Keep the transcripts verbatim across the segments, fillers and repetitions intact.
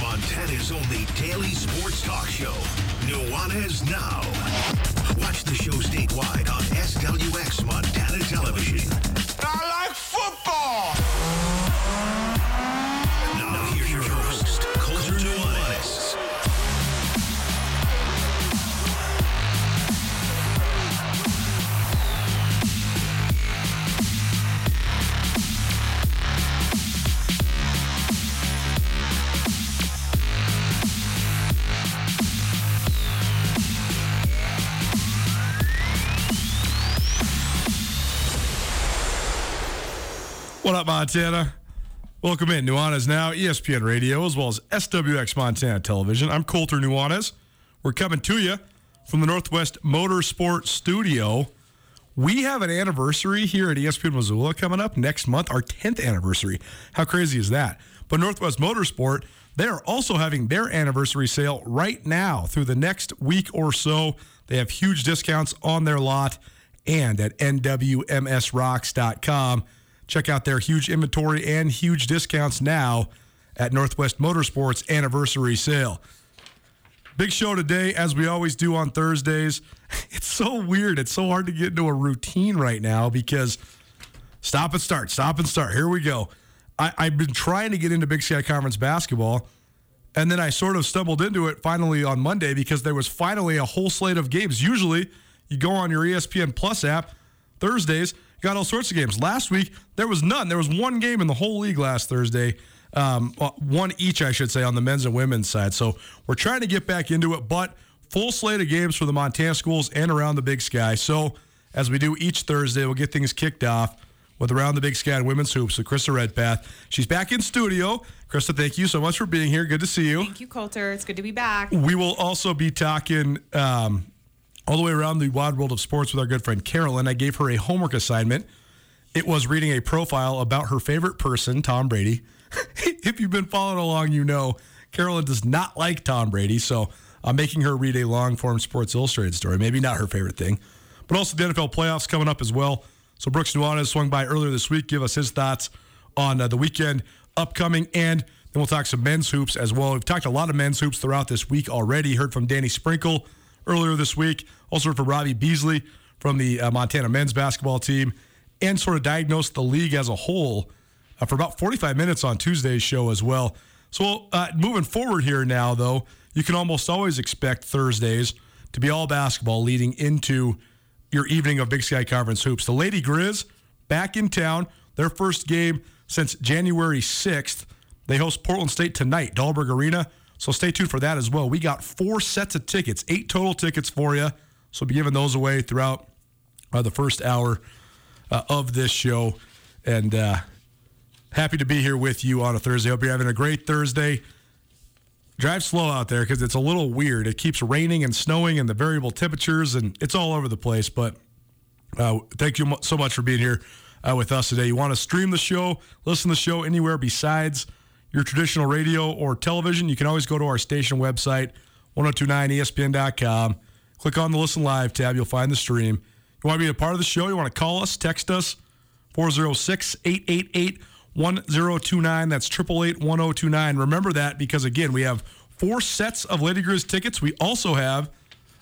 Montana's only daily sports talk show, Nuanez Now. Watch the show statewide on S W X Montana Television. I like football! Now here's your host, Colter Nuanez. What up, Montana? Welcome in. Nuanez Now, E S P N Radio, as well as S W X Montana Television. I'm Colter Nuanez. We're coming to you from the Northwest Motorsport Studio. We have an anniversary here at E S P N Missoula coming up next month, our tenth anniversary. How crazy is that? But Northwest Motorsport, they are also having their anniversary sale right now through the next week or so. They have huge discounts on their lot and at N W M S rocks dot com. Check out their huge inventory and huge discounts now at Northwest Motorsport's anniversary sale. Big show today, as we always do on Thursdays. It's so weird. It's so hard to get into a routine right now because stop and start, stop and start. Here we go. I, I've been trying to get into Big Sky Conference basketball, and then I sort of stumbled into it finally on Monday because there was finally a whole slate of games. Usually, you go on your E S P N Plus app Thursdays, got all sorts of games. Last week, there was none. There was one game in the whole league last Thursday. Um, one each, I should say, on the men's and women's side. So we're trying to get back into it, but full slate of games for the Montana schools and Around the Big Sky. So as we do each Thursday, we'll get things kicked off with Around the Big Sky and Women's Hoops with Krista Redpath. She's back in studio. Krista, thank you so much for being here. Good to see you. Thank you, Colter. It's good to be back. We will also be talking um, all the way around the wide world of sports with our good friend Carolyn. I gave her a homework assignment. It was reading a profile about her favorite person, Tom Brady. If you've been following along, you know Carolyn does not like Tom Brady, so I'm making her read a long-form Sports Illustrated story. Maybe not her favorite thing, but also the N F L playoffs coming up as well. So Brooks Nuanez swung by earlier this week, give us his thoughts on uh, the weekend upcoming, and then we'll talk some men's hoops as well. We've talked a lot of men's hoops throughout this week already. Heard from Danny Sprinkle earlier this week. Also for Robbie Beasley from the uh, Montana men's basketball team, and sort of diagnosed the league as a whole uh, for about forty-five minutes on Tuesday's show as well. So uh, moving forward here now, though, you can almost always expect Thursdays to be all basketball leading into your evening of Big Sky Conference hoops. The Lady Grizz back in town, their first game since January sixth. They host Portland State tonight, Dahlberg Arena. So stay tuned for that as well. We got four sets of tickets, eight total tickets for you. So we'll be giving those away throughout uh, the first hour uh, of this show. And uh, happy to be here with you on a Thursday. Hope you're having a great Thursday. Drive slow out there because it's a little weird. It keeps raining and snowing and the variable temperatures, and it's all over the place. But uh, thank you so much for being here uh, with us today. You want to stream the show, listen to the show anywhere besides your traditional radio or television, you can always go to our station website, ten twenty-nine E S P N dot com. Click on the Listen Live tab. You'll find the stream. You want to be a part of the show? You want to call us, text us, four oh six, eight eight eight, one oh two nine. That's eight eight eight, one oh two nine. Remember that because, again, we have four sets of Lady Grizz tickets. We also have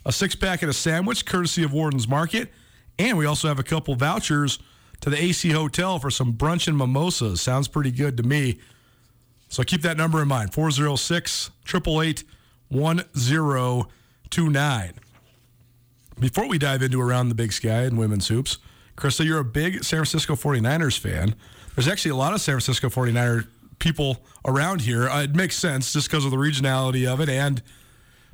a six-pack and a sandwich, courtesy of Warden's Market. And we also have a couple vouchers to the A C Hotel for some brunch and mimosas. Sounds pretty good to me. So keep that number in mind, four oh six, eight eight eight, one oh two nine. Before we dive into Around the Big Sky and women's hoops, Krista, you're a big San Francisco forty-niners fan. There's actually a lot of San Francisco forty-niner people around here. Uh, it makes sense just because of the regionality of it and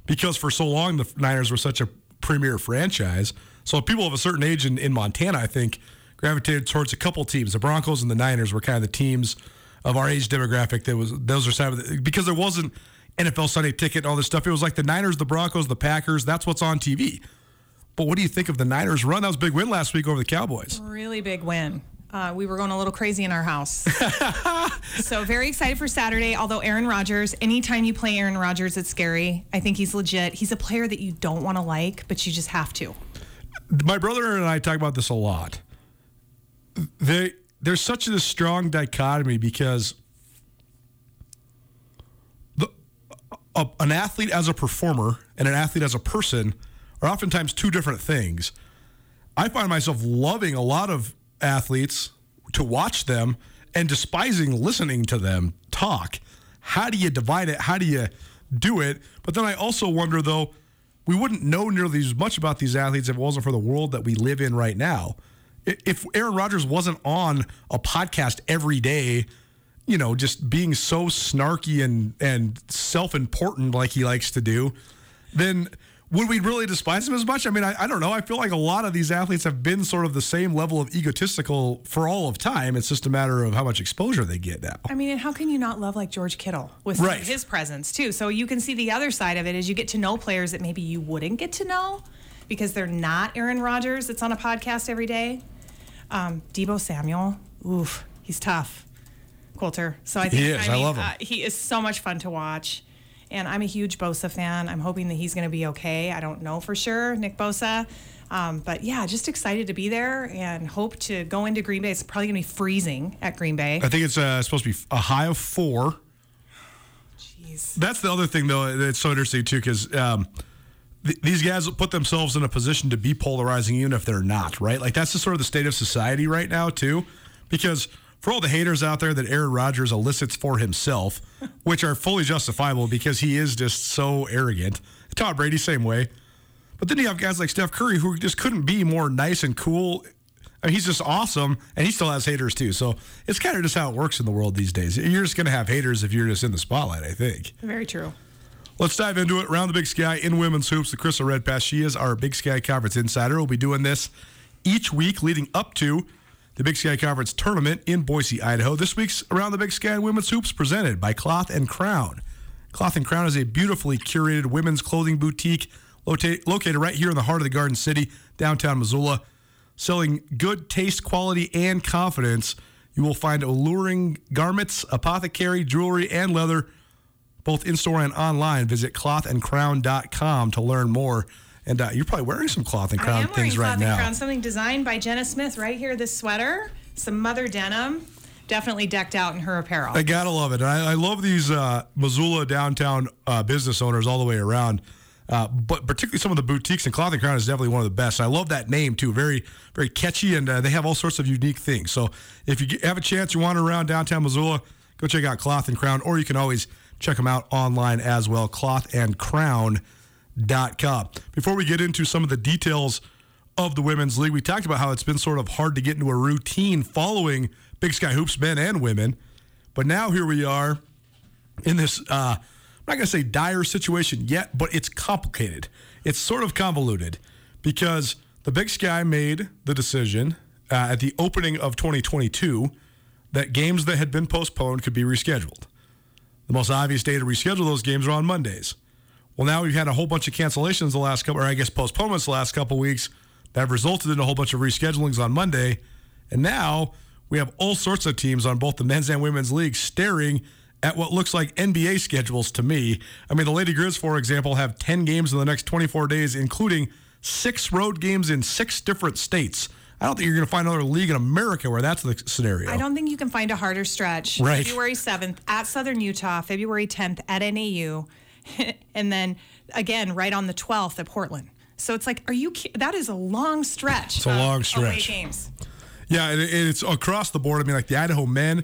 because for so long the Niners were such a premier franchise. So people of a certain age in, in Montana, I think, gravitated towards a couple teams. The Broncos and the Niners were kind of the teams of our age demographic, that was those are side of the, because there wasn't N F L Sunday Ticket and all this stuff. It was like the Niners, the Broncos, the Packers. That's what's on T V. But what do you think of the Niners' run? That was a big win last week over the Cowboys. Really big win. Uh, we were going a little crazy in our house. So very excited for Saturday. Although Aaron Rodgers, anytime you play Aaron Rodgers, it's scary. I think he's legit. He's a player that you don't want to like, but you just have to. My brother and I talk about this a lot. They... There's such a strong dichotomy because the, a, an athlete as a performer and an athlete as a person are oftentimes two different things. I find myself loving a lot of athletes to watch them and despising listening to them talk. How do you divide it? How do you do it? But then I also wonder, though, we wouldn't know nearly as much about these athletes if it wasn't for the world that we live in right now. If Aaron Rodgers wasn't on a podcast every day, you know, just being so snarky and, and self-important like he likes to do, then would we really despise him as much? I mean, I, I don't know. I feel like a lot of these athletes have been sort of the same level of egotistical for all of time. It's just a matter of how much exposure they get now. I mean, and how can you not love like George Kittle with right. his presence too? So you can see the other side of it as you get to know players that maybe you wouldn't get to know because they're not Aaron Rodgers that's on a podcast every day. Um, Debo Samuel, oof, he's tough, Colter. So I think he is. I, mean, I love him. Uh, he is so much fun to watch, and I'm a huge Bosa fan. I'm hoping that he's going to be okay. I don't know for sure, Nick Bosa, um, but yeah, just excited to be there and hope to go into Green Bay. It's probably going to be freezing at Green Bay. I think it's uh, supposed to be a high of four. Jeez. That's the other thing though that's so interesting too, because. Um, These guys put themselves in a position to be polarizing even if they're not, right? Like, that's the sort of the state of society right now, too. Because for all the haters out there that Aaron Rodgers elicits for himself, which are fully justifiable because he is just so arrogant. Tom Brady, same way. But then you have guys like Steph Curry who just couldn't be more nice and cool. I mean, he's just awesome, and he still has haters, too. So it's kind of just how it works in the world these days. You're just going to have haters if you're just in the spotlight, I think. Very true. Let's dive into it. Around the Big Sky in women's hoops, the Krista Redpath. She is our Big Sky Conference insider. We'll be doing this each week leading up to the Big Sky Conference tournament in Boise, Idaho. This week's Around the Big Sky in women's hoops presented by Cloth and Crown. Cloth and Crown is a beautifully curated women's clothing boutique lota- located right here in the heart of the Garden City, downtown Missoula. Selling good taste, quality, and confidence, you will find alluring garments, apothecary, jewelry, and leather, both in-store and online. Visit cloth and crown dot com to learn more. And uh, you're probably wearing some Cloth and Crown things right now. I am wearing Cloth and Crown, something designed by Jenna Smith right here, this sweater, some mother denim, definitely decked out in her apparel. I got to love it. I, I love these uh, Missoula downtown uh, business owners all the way around. uh, but particularly some of the boutiques, and Cloth and Crown is definitely one of the best. I love that name, too. Very, very catchy, and uh, they have all sorts of unique things. So if you have a chance, you wander around downtown Missoula, go check out Cloth and Crown, or you can always check them out online as well, cloth and crown dot com. Before we get into some of the details of the Women's League, we talked about how it's been sort of hard to get into a routine following Big Sky Hoops, men and women. But now here we are in this, uh, I'm not going to say dire situation yet, but it's complicated. It's sort of convoluted because the Big Sky made the decision uh, at the opening of twenty twenty-two that games that had been postponed could be rescheduled. The most obvious day to reschedule those games are on Mondays. Well, now we've had a whole bunch of cancellations the last couple, or I guess postponements the last couple weeks that have resulted in a whole bunch of reschedulings on Monday. And now we have all sorts of teams on both the men's and women's leagues staring at what looks like N B A schedules to me. I mean, the Lady Grizz, for example, have ten games in the next twenty-four days, including six road games in six different states. I don't think you're going to find another league in America where that's the scenario. I don't think you can find a harder stretch. Right. February seventh at Southern Utah, February tenth at N A U, and then, again, right on the twelfth at Portland. So it's like, are you kidding? That is a long stretch. It's a long stretch. Away games. Yeah, and it's across the board. I mean, like the Idaho men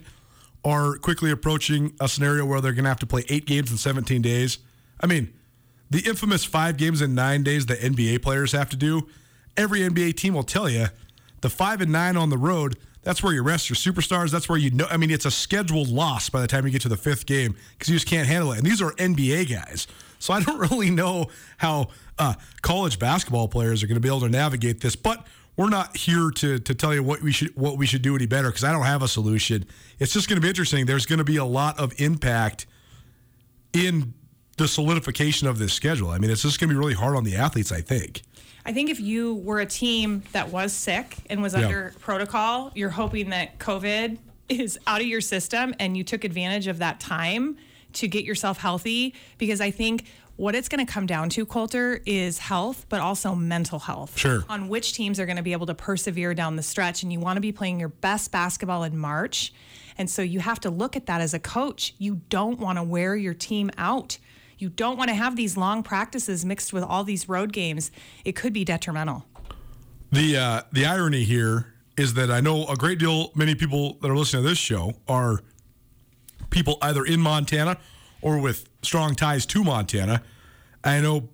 are quickly approaching a scenario where they're going to have to play eight games in seventeen days. I mean, the infamous five games in nine days that N B A players have to do, every N B A team will tell you, the five and nine on the road, that's where you rest your superstars. That's where you know. I mean, it's a scheduled loss by the time you get to the fifth game because you just can't handle it. And these are N B A guys. So I don't really know how uh, college basketball players are going to be able to navigate this. But we're not here to to tell you what we should what we should do any better because I don't have a solution. It's just going to be interesting. There's going to be a lot of impact in the solidification of this schedule. I mean, it's just going to be really hard on the athletes, I think. I think if you were a team that was sick and was yeah. under protocol, you're hoping that COVID is out of your system and you took advantage of that time to get yourself healthy. Because I think what it's going to come down to, Colter, is health, but also mental health. Sure. On which teams are going to be able to persevere down the stretch. And you want to be playing your best basketball in March. And so you have to look at that as a coach. You don't want to wear your team out. You don't want to have these long practices mixed with all these road games. It could be detrimental. The uh, the irony here is that I know a great deal, many people that are listening to this show are people either in Montana or with strong ties to Montana. I know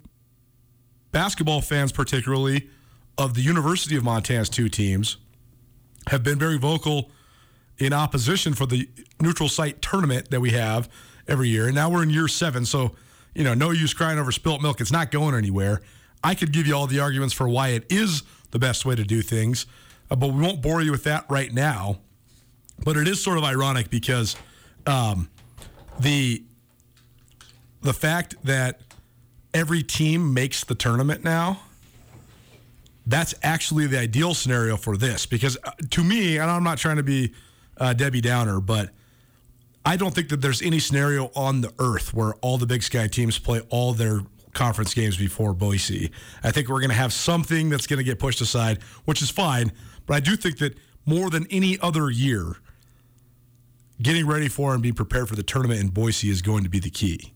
basketball fans, particularly of the University of Montana's two teams, have been very vocal in opposition for the neutral site tournament that we have every year. And now we're in year seven, so... You know, no use crying over spilt milk. It's not going anywhere. I could give you all the arguments for why it is the best way to do things, uh, but we won't bore you with that right now. But it is sort of ironic because um, the the fact that every team makes the tournament now, that's actually the ideal scenario for this. Because uh, to me, and I'm not trying to be uh, Debbie Downer, but I don't think that there's any scenario on the earth where all the Big Sky teams play all their conference games before Boise. I think we're going to have something that's going to get pushed aside, which is fine. But I do think that more than any other year, getting ready for and being prepared for the tournament in Boise is going to be the key.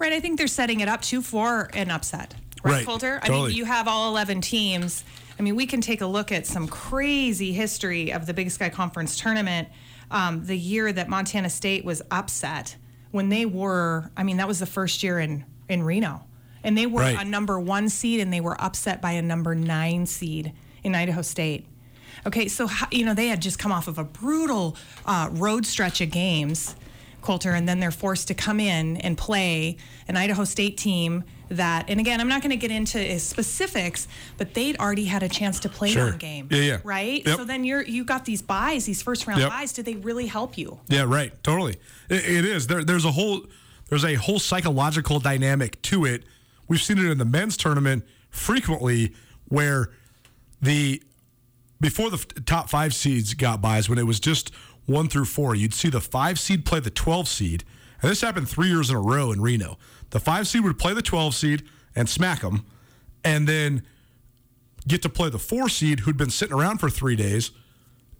Right. I think they're setting it up, too, for an upset. Right, right. Colter? Totally. I mean, you have all eleven teams. I mean, we can take a look at some crazy history of the Big Sky Conference tournament. Um, the year that Montana State was upset when they were, I mean, that was the first year in, in Reno. And they were right. a number one seed, and they were upset by a number nine seed in Idaho State. Okay, so, you know, they had just come off of a brutal uh, road stretch of games, Colter, and then they're forced to come in and play an Idaho State team that, and again, I'm not going to get into specifics, but they'd already had a chance to play sure. that game, yeah, yeah. right? Yep. So then you're you got these buys, these first round yep. buys. Do they really help you? Yeah, right, totally. It, it is. There, there's a whole there's a whole psychological dynamic to it. We've seen it in the men's tournament frequently, where the before the top five seeds got buys, when it was just one through four, you'd see the five seed play the twelve seed. And this happened three years in a row in Reno. The five seed would play the twelve seed and smack them, and then get to play the four seed who'd been sitting around for three days.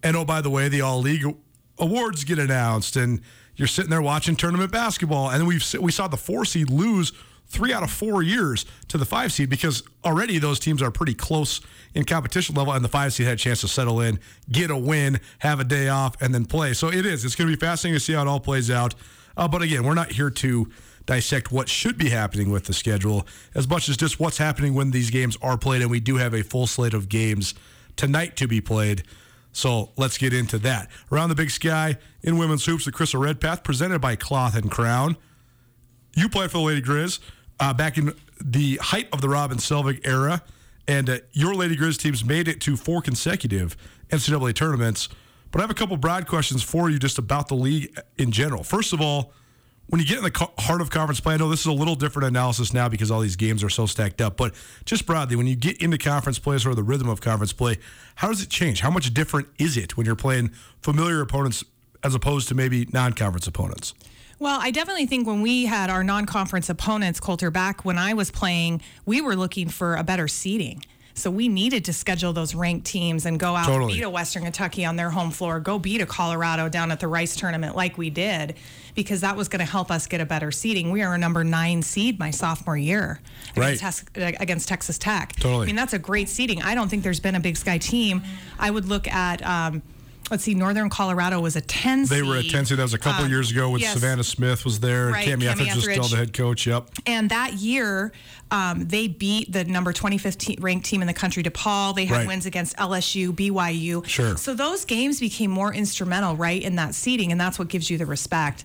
And, oh, by the way, the All-League awards get announced, and you're sitting there watching tournament basketball. And then we we saw the four seed lose three out of four years to the five seed, because already those teams are pretty close in competition level, and the five seed had a chance to settle in, get a win, have a day off, and then play. So it is. It's going to be fascinating to see how it all plays out. Uh, but again, we're not here to dissect what should be happening with the schedule as much as just what's happening when these games are played, and we do have a full slate of games tonight to be played. So let's get into that. Around the Big Sky in women's hoops, the Krista Redpath, presented by Cloth and Crown. You played for the Lady Grizz uh, back in the height of the Robin Selvig era, and uh, your Lady Grizz teams made it to four consecutive N C double A tournaments. But I have a couple broad questions for you just about the league in general. First of all, when you get in the heart of conference play, I know this is a little different analysis now because all these games are so stacked up, but just broadly, when you get into conference play, sort of the rhythm of conference play, how does it change? How much different is it when you're playing familiar opponents as opposed to maybe non-conference opponents? Well, I definitely think when we had our non-conference opponents, Colter, back when I was playing, we were looking for a better seeding. So we needed to schedule those ranked teams and go out totally. and beat a Western Kentucky on their home floor, go beat a Colorado down at the Rice tournament like we did, because that was going to help us get a better seeding. We are a number nine seed my sophomore year against, right. te- against Texas Tech. Totally. I mean, that's a great seeding. I don't think there's been a Big Sky team. I would look at... Um, Let's see, Northern Colorado was a ten seed. They were a ten seed. That was a couple um, years ago when yes. Savannah Smith was there. Right, and Cami Etheridge was still the head coach. Yep. And that year, um, they beat the number twenty-fifth ranked team in the country, DePaul. They had right. wins against L S U, B Y U. Sure. So those games became more instrumental, right, in that seeding, and that's what gives you the respect.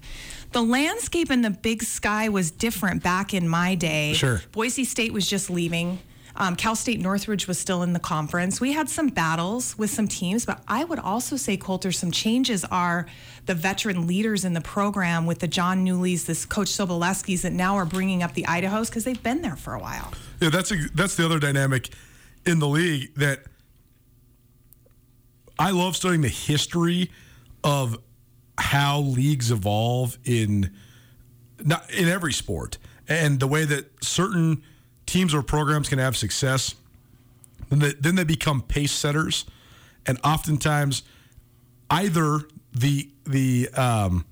The landscape in the Big Sky was different back in my day. Sure. Boise State was just leaving. Um, Cal State Northridge was still in the conference. We had some battles with some teams, but I would also say, Colter, some changes are the veteran leaders in the program with the John Newleys, this Coach Sobolewskis, that now are bringing up the Idahos because they've been there for a while. Yeah, that's a, that's the other dynamic in the league that I love studying, the history of how leagues evolve in not in every sport and the way that certain teams or programs can have success, then they, then they become pace setters, and oftentimes either the the um,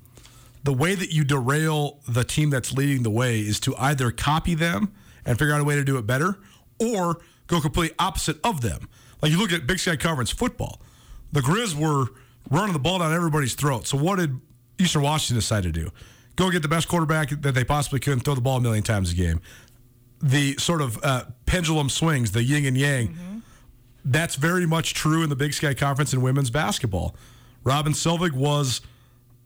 the way that you derail the team that's leading the way is to either copy them and figure out a way to do it better, or go completely opposite of them. Like you look at Big Sky Conference football, the Grizz were running the ball down everybody's throat. So what did Eastern Washington decide to do? Go get the best quarterback that they possibly could and throw the ball a million times a game. The sort of uh, pendulum swings, the yin and yang, mm-hmm. that's very much true in the Big Sky Conference in women's basketball. Robin Selvig was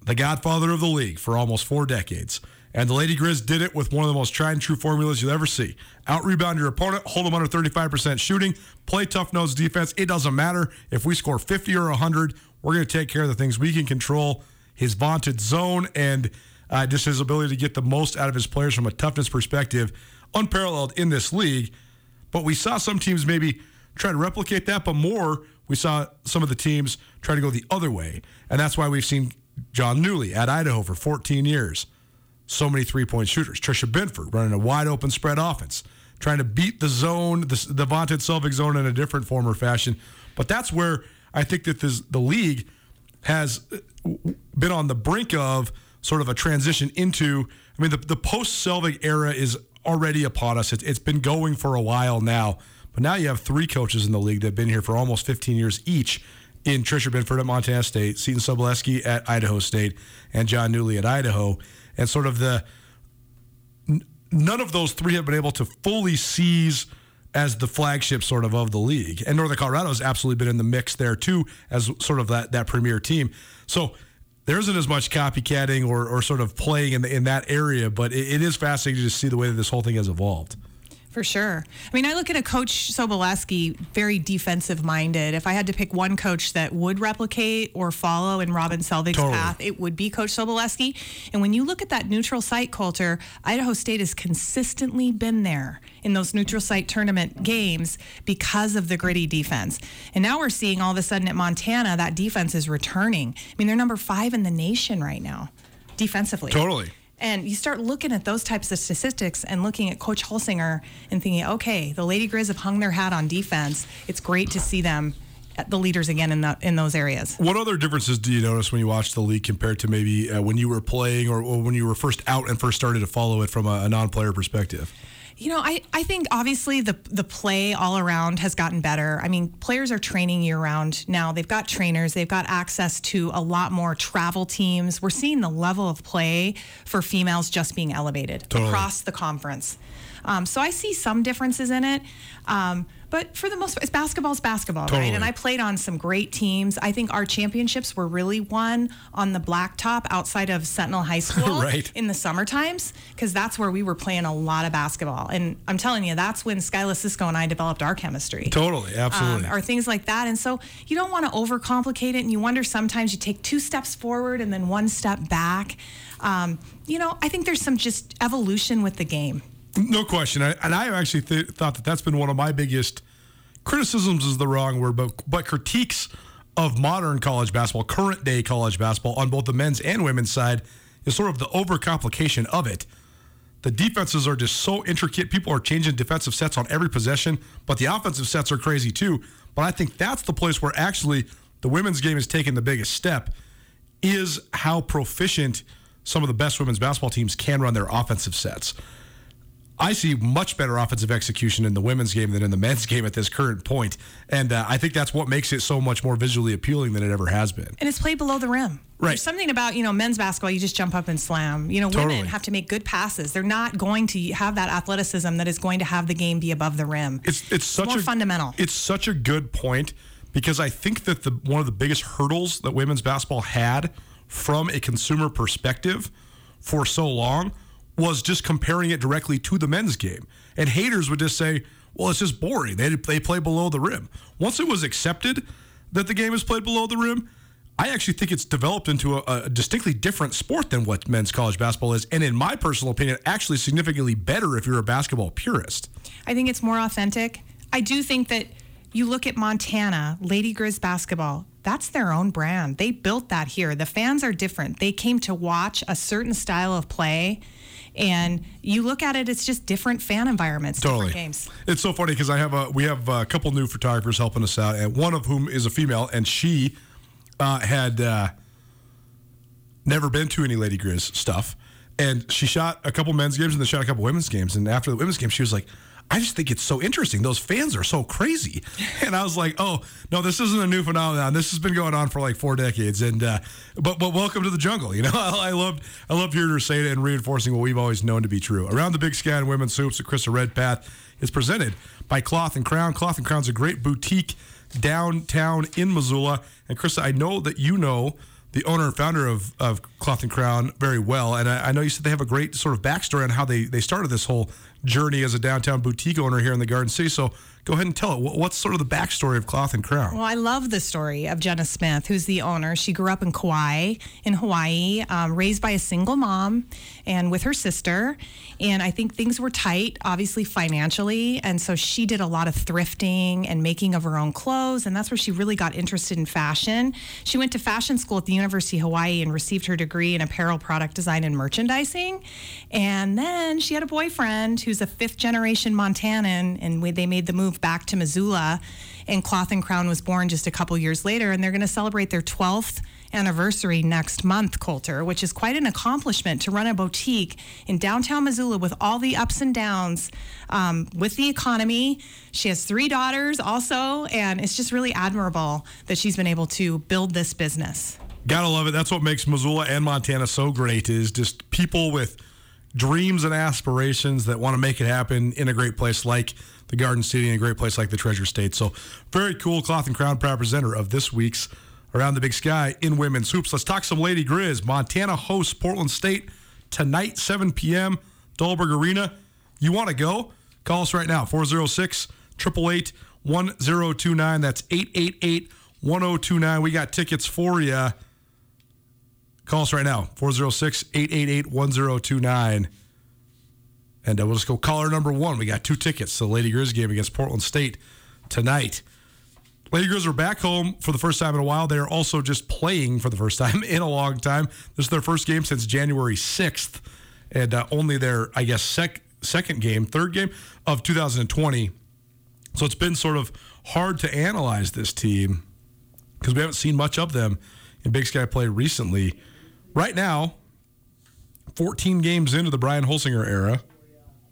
the godfather of the league for almost four decades, and the Lady Grizz did it with one of the most tried and true formulas you'll ever see. Out-rebound your opponent, hold them under thirty-five percent shooting, play tough-nosed defense. It doesn't matter if we score fifty or one hundred. We're going to take care of the things we can control. His vaunted zone and uh, just his ability to get the most out of his players from a toughness perspective, unparalleled in this league. But we saw some teams maybe try to replicate that, but more we saw some of the teams try to go the other way. And that's why we've seen John Newley at Idaho for fourteen years. So many three-point shooters. Tricia Binford running a wide-open spread offense, trying to beat the zone, the, the vaunted Selvig zone in a different form or fashion. But that's where I think that this, the league has been on the brink of sort of a transition into, I mean, the, the post-Selvig era is already upon us. It's been going for a while now, but now you have three coaches in the league that have been here for almost fifteen years each, in Tricia Binford at Montana State, Seton Sobolewski at Idaho State, and John Newley at Idaho. And sort of the none of those three have been able to fully seize as the flagship sort of of the league. And Northern Colorado has absolutely been in the mix there too as sort of that, that premier team. So there isn't as much copycatting or, or sort of playing in the, in that area, but it, it is fascinating to see the way that this whole thing has evolved. For sure. I mean, I look at a Coach Sobolewski, very defensive-minded. If I had to pick one coach that would replicate or follow in Robin Selvig's totally. path, it would be Coach Sobolewski. And when you look at that neutral site, Colter, Idaho State has consistently been there in those neutral site tournament games because of the gritty defense. And now we're seeing all of a sudden at Montana, that defense is returning. I mean, they're number five in the nation right now, defensively. Totally. And you start looking at those types of statistics and looking at Coach Holsinger and thinking, okay, the Lady Grizz have hung their hat on defense. It's great to see them the leaders again in the, in those areas. What other differences do you notice when you watch the league compared to maybe uh, when you were playing or, or when you were first out and first started to follow it from a, a non-player perspective? You know, I, I think obviously the the play all around has gotten better. I mean, players are training year-round now. They've got trainers. They've got access to a lot more travel teams. We're seeing the level of play for females just being elevated totally. across the conference. Um, so I see some differences in it. Um, but for the most part, basketball's basketball, totally. right? And I played on some great teams. I think our championships were really won on the blacktop outside of Sentinel High School right. in the summer times, because that's where we were playing a lot of basketball. And I'm telling you, that's when Skyla Cisco and I developed our chemistry. Totally, absolutely. Um, or things like that. And so you don't want to overcomplicate it, and you wonder sometimes you take two steps forward and then one step back. Um, you know, I think there's some just evolution with the game. No question. I, and I actually th- thought that that's been one of my biggest criticisms is the wrong word, but, but critiques of modern college basketball, current day college basketball on both the men's and women's side is sort of the overcomplication of it. The defenses are just so intricate. People are changing defensive sets on every possession, but the offensive sets are crazy too. But I think that's the place where actually the women's game is taking the biggest step is how proficient some of the best women's basketball teams can run their offensive sets. I see much better offensive execution in the women's game than in the men's game at this current point. And uh, I think that's what makes it so much more visually appealing than it ever has been. And it's played below the rim. Right. There's something about, you know, men's basketball, you just jump up and slam. You know, totally. Women have to make good passes. They're not going to have that athleticism that is going to have the game be above the rim. It's it's, it's such more a, fundamental. It's such a good point because I think that the one of the biggest hurdles that women's basketball had from a consumer perspective for so long was just comparing it directly to the men's game. And haters would just say, well, it's just boring. They they play below the rim. Once it was accepted that the game is played below the rim, I actually think it's developed into a, a distinctly different sport than what men's college basketball is. And in my personal opinion, actually significantly better if you're a basketball purist. I think it's more authentic. I do think that you look at Montana, Lady Grizz basketball, that's their own brand. They built that here. The fans are different. They came to watch a certain style of play. And you look at it, it's just different fan environments, totally. Different games. It's so funny because I have a we have a couple new photographers helping us out, and one of whom is a female, and she uh, had uh, never been to any Lady Grizz stuff, and she shot a couple men's games and then shot a couple women's games, and after the women's game, she was like, I just think it's so interesting. Those fans are so crazy. And I was like, oh, no, this isn't a new phenomenon. This has been going on for like four decades. And uh, but but welcome to the jungle. You know, I, I loved I loved hearing her say it and reinforcing what we've always known to be true. Around the Big Sky and Women's Hoops at Krista Redpath is presented by Cloth and Crown. Cloth and Crown's a great boutique downtown in Missoula. And Krista, I know that you know the owner and founder of, of Cloth and Crown very well. And I, I know you said they have a great sort of backstory on how they, they started this whole journey as a downtown boutique owner here in the Garden City. So go ahead and tell it. What's sort of the backstory of Cloth and Crown? Well, I love the story of Jenna Smith, who's the owner. She grew up in Kauai, in Hawaii, um, raised by a single mom and with her sister. And I think things were tight, obviously, financially. And so she did a lot of thrifting and making of her own clothes. And that's where she really got interested in fashion. She went to fashion school at the University of Hawaii and received her degree in apparel product design and merchandising. And then she had a boyfriend who who's a fifth-generation Montanan, and they made the move back to Missoula, and Cloth and Crown was born just a couple years later, and they're going to celebrate their twelfth anniversary next month, Colter, which is quite an accomplishment to run a boutique in downtown Missoula with all the ups and downs um, with the economy. She has three daughters also, and it's just really admirable that she's been able to build this business. Gotta love it. That's what makes Missoula and Montana so great is just people with dreams and aspirations that want to make it happen in a great place like the Garden City and a great place like the Treasure State. So very cool. Cloth and Crown, proud presenter of this week's Around the Big Sky in Women's Hoops. Let's talk some Lady Grizz. Montana hosts Portland State tonight, seven p.m., Dahlberg Arena. You want to go? Call us right now, four oh six, eight eight eight, one oh two nine. That's eight eight eight, one oh two nine. We got tickets for you. Call us right now, four oh six, eight eight eight, one oh two nine. And uh, we'll just go caller number one. We got two tickets to the Lady Grizz game against Portland State tonight. Lady Grizz are back home for the first time in a while. They are also just playing for the first time in a long time. This is their first game since January sixth, and uh, only their, I guess, sec- second game, third game of two thousand twenty So it's been sort of hard to analyze this team because we haven't seen much of them in Big Sky play recently. Right now, fourteen games into the Brian Holsinger era,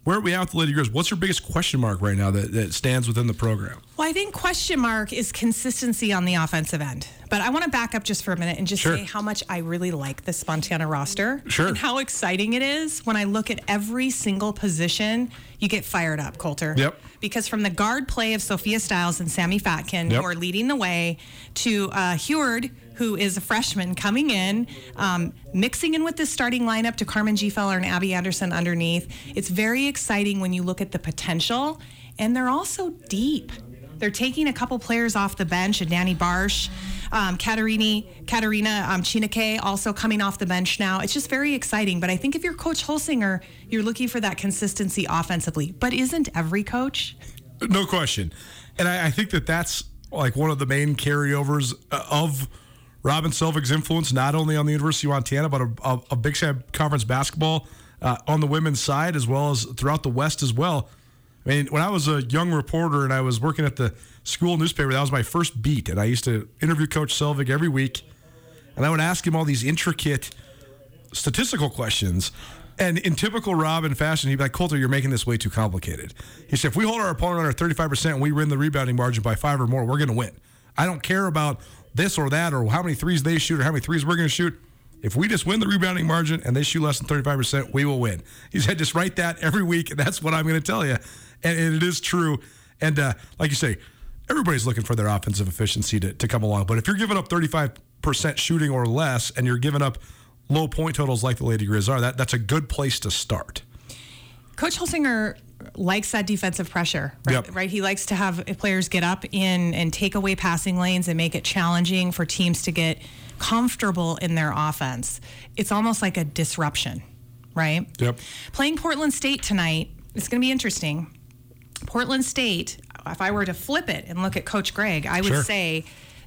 where are we at with the Lady Grizz? What's your biggest question mark right now that, that stands within the program? Well, I think question mark is consistency on the offensive end. But I want to back up just for a minute and just sure. say how much I really like this Montana roster. Sure. And how exciting it is when I look at every single position. You get fired up, Colter. Yep. Because from the guard play of Sophia Stiles and Sammy Fatkin, yep. who are leading the way, to uh, Heward, who is a freshman coming in, um, mixing in with this starting lineup to Carmen Gfeller and Abby Anderson underneath. It's very exciting when you look at the potential, and they're also deep. They're taking a couple players off the bench, and Danny Barsh, um, Katerina, Katerina um, Chinake also coming off the bench now. It's just very exciting, but I think if you're Coach Holsinger, you're looking for that consistency offensively. But isn't every coach? No question. And I, I think that that's like one of the main carryovers of Robin Selvig's influence, not only on the University of Montana, but a, a, a Big Sky Conference basketball uh, on the women's side, as well as throughout the West as well. I mean, when I was a young reporter and I was working at the school newspaper, that was my first beat. And I used to interview Coach Selvig every week. And I would ask him all these intricate statistical questions. And in typical Robin fashion, he'd be like, Colter, you're making this way too complicated. He said, if we hold our opponent under thirty-five percent and we win the rebounding margin by five or more, we're going to win. I don't care about this or that or how many threes they shoot or how many threes we're going to shoot. If we just win the rebounding margin and they shoot less than thirty-five percent, we will win. He said, just write that every week, and that's what I'm going to tell you. And, and it is true. And uh, like you say, everybody's looking for their offensive efficiency to, to come along. But if you're giving up thirty-five percent shooting or less and you're giving up low point totals like the Lady Grizz are, that, that's a good place to start. Coach Holsinger likes that defensive pressure, right? Yep. Right? He likes to have players get up in and take away passing lanes and make it challenging for teams to get comfortable in their offense. It's almost like a disruption, right? Yep. Playing Portland State tonight, it's going to be interesting. Portland State, if I were to flip it and look at Coach Gregg, I would sure. say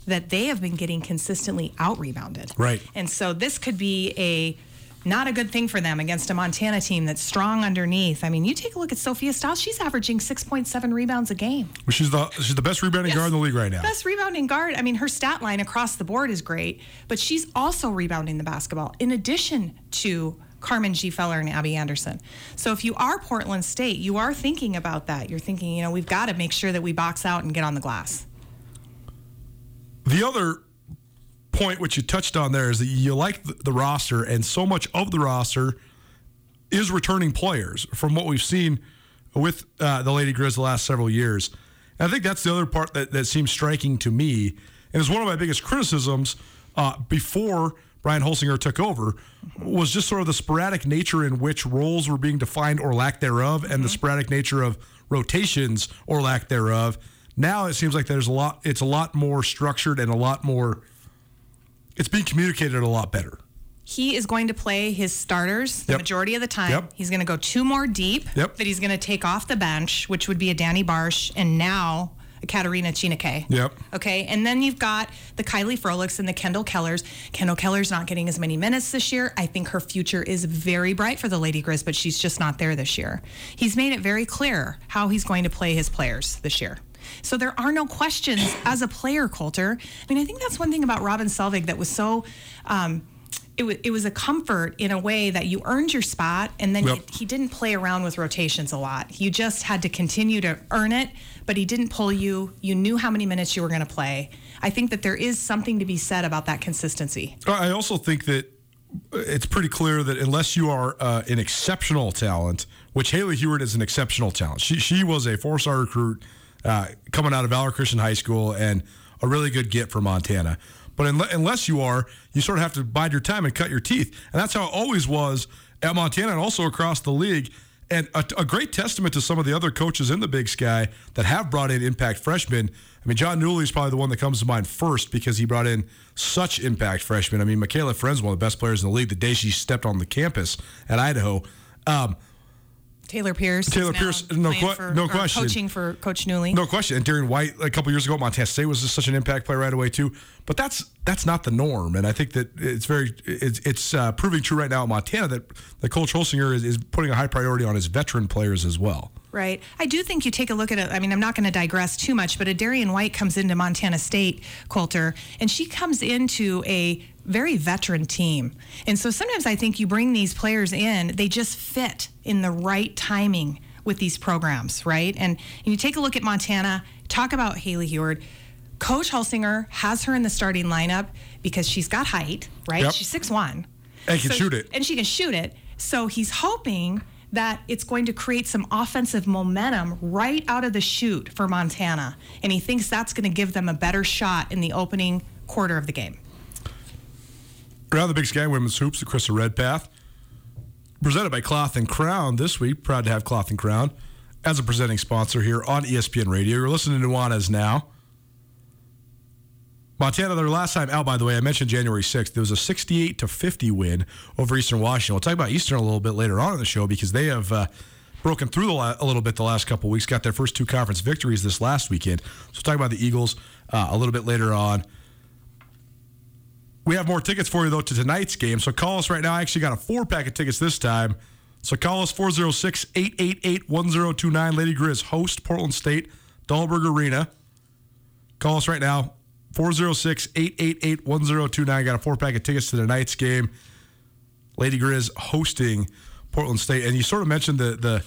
that they have been getting consistently out-rebounded. Right. And so this could be a not a good thing for them against a Montana team that's strong underneath. I mean, you take a look at Sophia Stiles. She's averaging six point seven rebounds a game. Well, she's the she's the best rebounding yes. guard in the league right now. Best rebounding guard. I mean, her stat line across the board is great, but she's also rebounding the basketball in addition to Carmen Gfeller and Abby Anderson. So if you are Portland State, you are thinking about that. You're thinking, you know, we've got to make sure that we box out and get on the glass. The other point which you touched on there is that you like the roster, and so much of the roster is returning players from what we've seen with uh, the Lady Grizz the last several years. And I think that's the other part that, that seems striking to me, and is one of my biggest criticisms uh, before Brian Holsinger took over, was just sort of the sporadic nature in which roles were being defined or lack thereof, and mm-hmm. the sporadic nature of rotations or lack thereof. Now it seems like there's a lot. It's a lot more structured and a lot more. It's being communicated a lot better. He is going to play his starters the yep. majority of the time. Yep. He's going to go two more deep yep. that he's going to take off the bench, which would be a Danny Barsh and now a Katerina Chinake. Yep. Okay, and then you've got the Kylie Frolichs and the Kendall Kellers. Kendall Keller's not getting as many minutes this year. I think her future is very bright for the Lady Grizz, but she's just not there this year. He's made it very clear how he's going to play his players this year. So there are no questions as a player, Colter. I mean, I think that's one thing about Robin Selvig that was so, um, it, w- it was a comfort in a way that you earned your spot, and then yep. he, he didn't play around with rotations a lot. You just had to continue to earn it, but he didn't pull you. You knew how many minutes you were going to play. I think that there is something to be said about that consistency. I also think that it's pretty clear that unless you are uh, an exceptional talent, which Haley Heward is an exceptional talent. She, she was a four-star recruit Uh, coming out of Valor Christian High School and a really good get for Montana. But unle- unless you are, you sort of have to bide your time and cut your teeth. And that's how it always was at Montana and also across the league. And a, a great testament to some of the other coaches in the Big Sky that have brought in impact freshmen. I mean, John Newley is probably the one that comes to mind first because he brought in such impact freshmen. I mean, Michaela Friend's one of the best players in the league the day she stepped on the campus at Idaho. Um Taylor Pierce. Taylor Pierce, no, for, no question. Coaching for Coach Newley. No question. And Darian White, a couple years ago at Montana State, was just such an impact player right away, too. But that's that's not the norm. And I think that it's very it's, it's uh, proving true right now at Montana that, that Coach Holsinger is, is putting a high priority on his veteran players as well. Right. I do think you take a look at it. I mean, I'm not going to digress too much, but a Darian White comes into Montana State, Colter, and she comes into a very veteran team. And so sometimes I think you bring these players in, they just fit in the right timing with these programs, right? And, and you take a look at Montana, talk about Haley Heward. Coach Holsinger has her in the starting lineup because she's got height, right? Yep. She's six one. And can so, shoot it. And she can shoot it. So he's hoping that it's going to create some offensive momentum right out of the chute for Montana. And he thinks that's going to give them a better shot in the opening quarter of the game. Around the Big Sky Women's Hoops, the Krista Redpath, presented by Cloth and Crown this week. Proud to have Cloth and Crown as a presenting sponsor here on E S P N Radio. You're listening to Nuanez now. Montana, their last time out, by the way, I mentioned January sixth, there was a sixty-eight to fifty win over Eastern Washington. We'll talk about Eastern a little bit later on in the show because they have uh, broken through the la- a little bit the last couple of weeks, got their first two conference victories this last weekend. So we'll talk about the Eagles uh, a little bit later on. We have more tickets for you, though, to tonight's game. So call us right now. I actually got a four-pack of tickets this time. So call us four oh six, eight eight eight, one oh two nine. Lady Grizz host Portland State, Dahlberg Arena. Call us right now. four oh six, eight eight eight, one oh two nine. Got a four-pack of tickets to tonight's game. Lady Grizz hosting Portland State. And you sort of mentioned the, the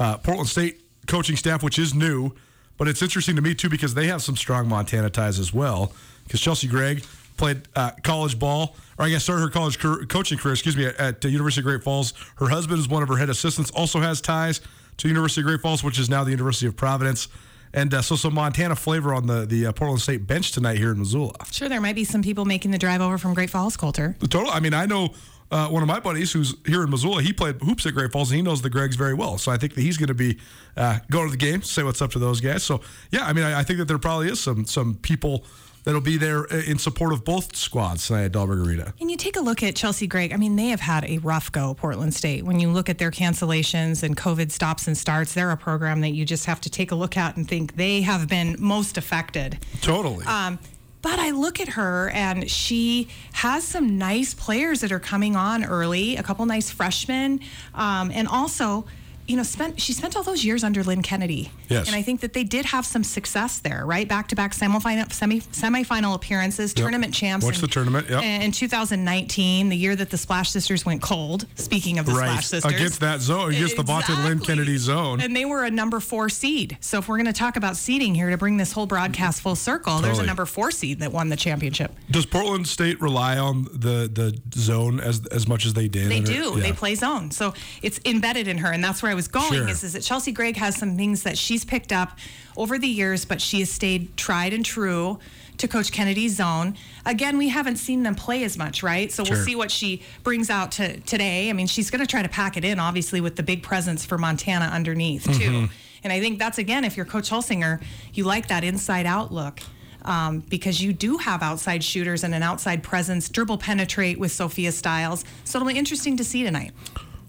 uh, Portland State coaching staff, which is new. But it's interesting to me, too, because they have some strong Montana ties as well. Because Chelsea Gregg played uh, college ball, or I guess started her college career, coaching career, excuse me, at, at the University of Great Falls. Her husband is one of her head assistants, also has ties to University of Great Falls, which is now the University of Providence. And uh, so some Montana flavor on the, the uh, Portland State bench tonight here in Missoula. Sure, there might be some people making the drive over from Great Falls, Colter. Total. I mean, I know uh, one of my buddies who's here in Missoula. He played hoops at Great Falls, and he knows the Greggs very well. So I think that he's going to be uh, going to the game, say what's up to those guys. So, yeah, I mean, I, I think that there probably is some some people that'll be there in support of both squads tonight at Dahlberg Arena. And you take a look at Chelsea Gregg. I mean, they have had a rough go, Portland State. When you look at their cancellations and COVID stops and starts, they're a program that you just have to take a look at and think they have been most affected. Totally. Um, but I look at her, and she has some nice players that are coming on early, a couple nice freshmen, um, and also... You know, spent she spent all those years under Lynn Kennedy. Yes. And I think that they did have some success there, right? Back-to-back semifinal, semi, semifinal appearances, yep. Tournament champs. What's in, the tournament? Yep. In two thousand nineteen, the year that the Splash Sisters went cold, speaking of the right. Splash Sisters. Against that zone, against exactly. the vaunted Lynn Kennedy zone. And they were a number four seed. So if we're going to talk about seeding here to bring this whole broadcast full circle, totally. There's a number four seed that won the championship. Does Portland State rely on the, the zone as as much as they did? They do. Her, yeah. They play zone. So it's embedded in her, and that's where I was going sure. is, is that Chelsea Gregg has some things that she's picked up over the years, but she has stayed tried and true to Coach Kennedy's zone. Again, we haven't seen them play as much, right? So sure. we'll see what she brings out to today. I mean, she's going to try to pack it in, obviously, with the big presence for Montana underneath, too. Mm-hmm. And I think that's, again, if you're Coach Holsinger, you like that inside outlook um, because you do have outside shooters and an outside presence, dribble penetrate with Sophia Stiles. So it'll be interesting to see tonight.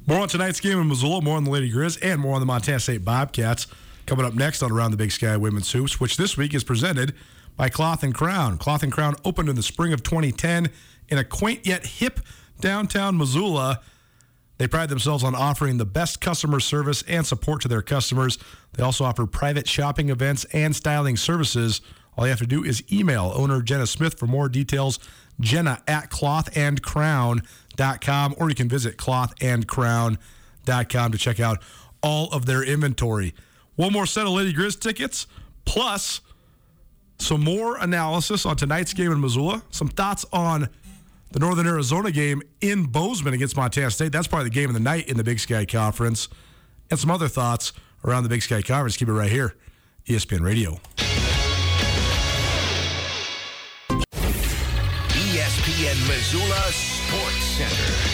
More on tonight's game in Missoula, more on the Lady Grizz, and more on the Montana State Bobcats coming up next on Around the Big Sky Women's Hoops, which this week is presented by Cloth and Crown. Cloth and Crown opened in the spring of twenty ten in a quaint yet hip downtown Missoula. They pride themselves on offering the best customer service and support to their customers. They also offer private shopping events and styling services. All you have to do is email owner Jenna Smith for more details, Jenna at cloth and crown dot com, or you can visit cloth and crown dot com to check out all of their inventory. One more set of Lady Grizz tickets, plus some more analysis on tonight's game in Missoula, some thoughts on the Northern Arizona game in Bozeman against Montana State. That's probably the game of the night in the Big Sky Conference, and some other thoughts around the Big Sky Conference. Keep it right here, E S P N Radio. Missoula Sports Center.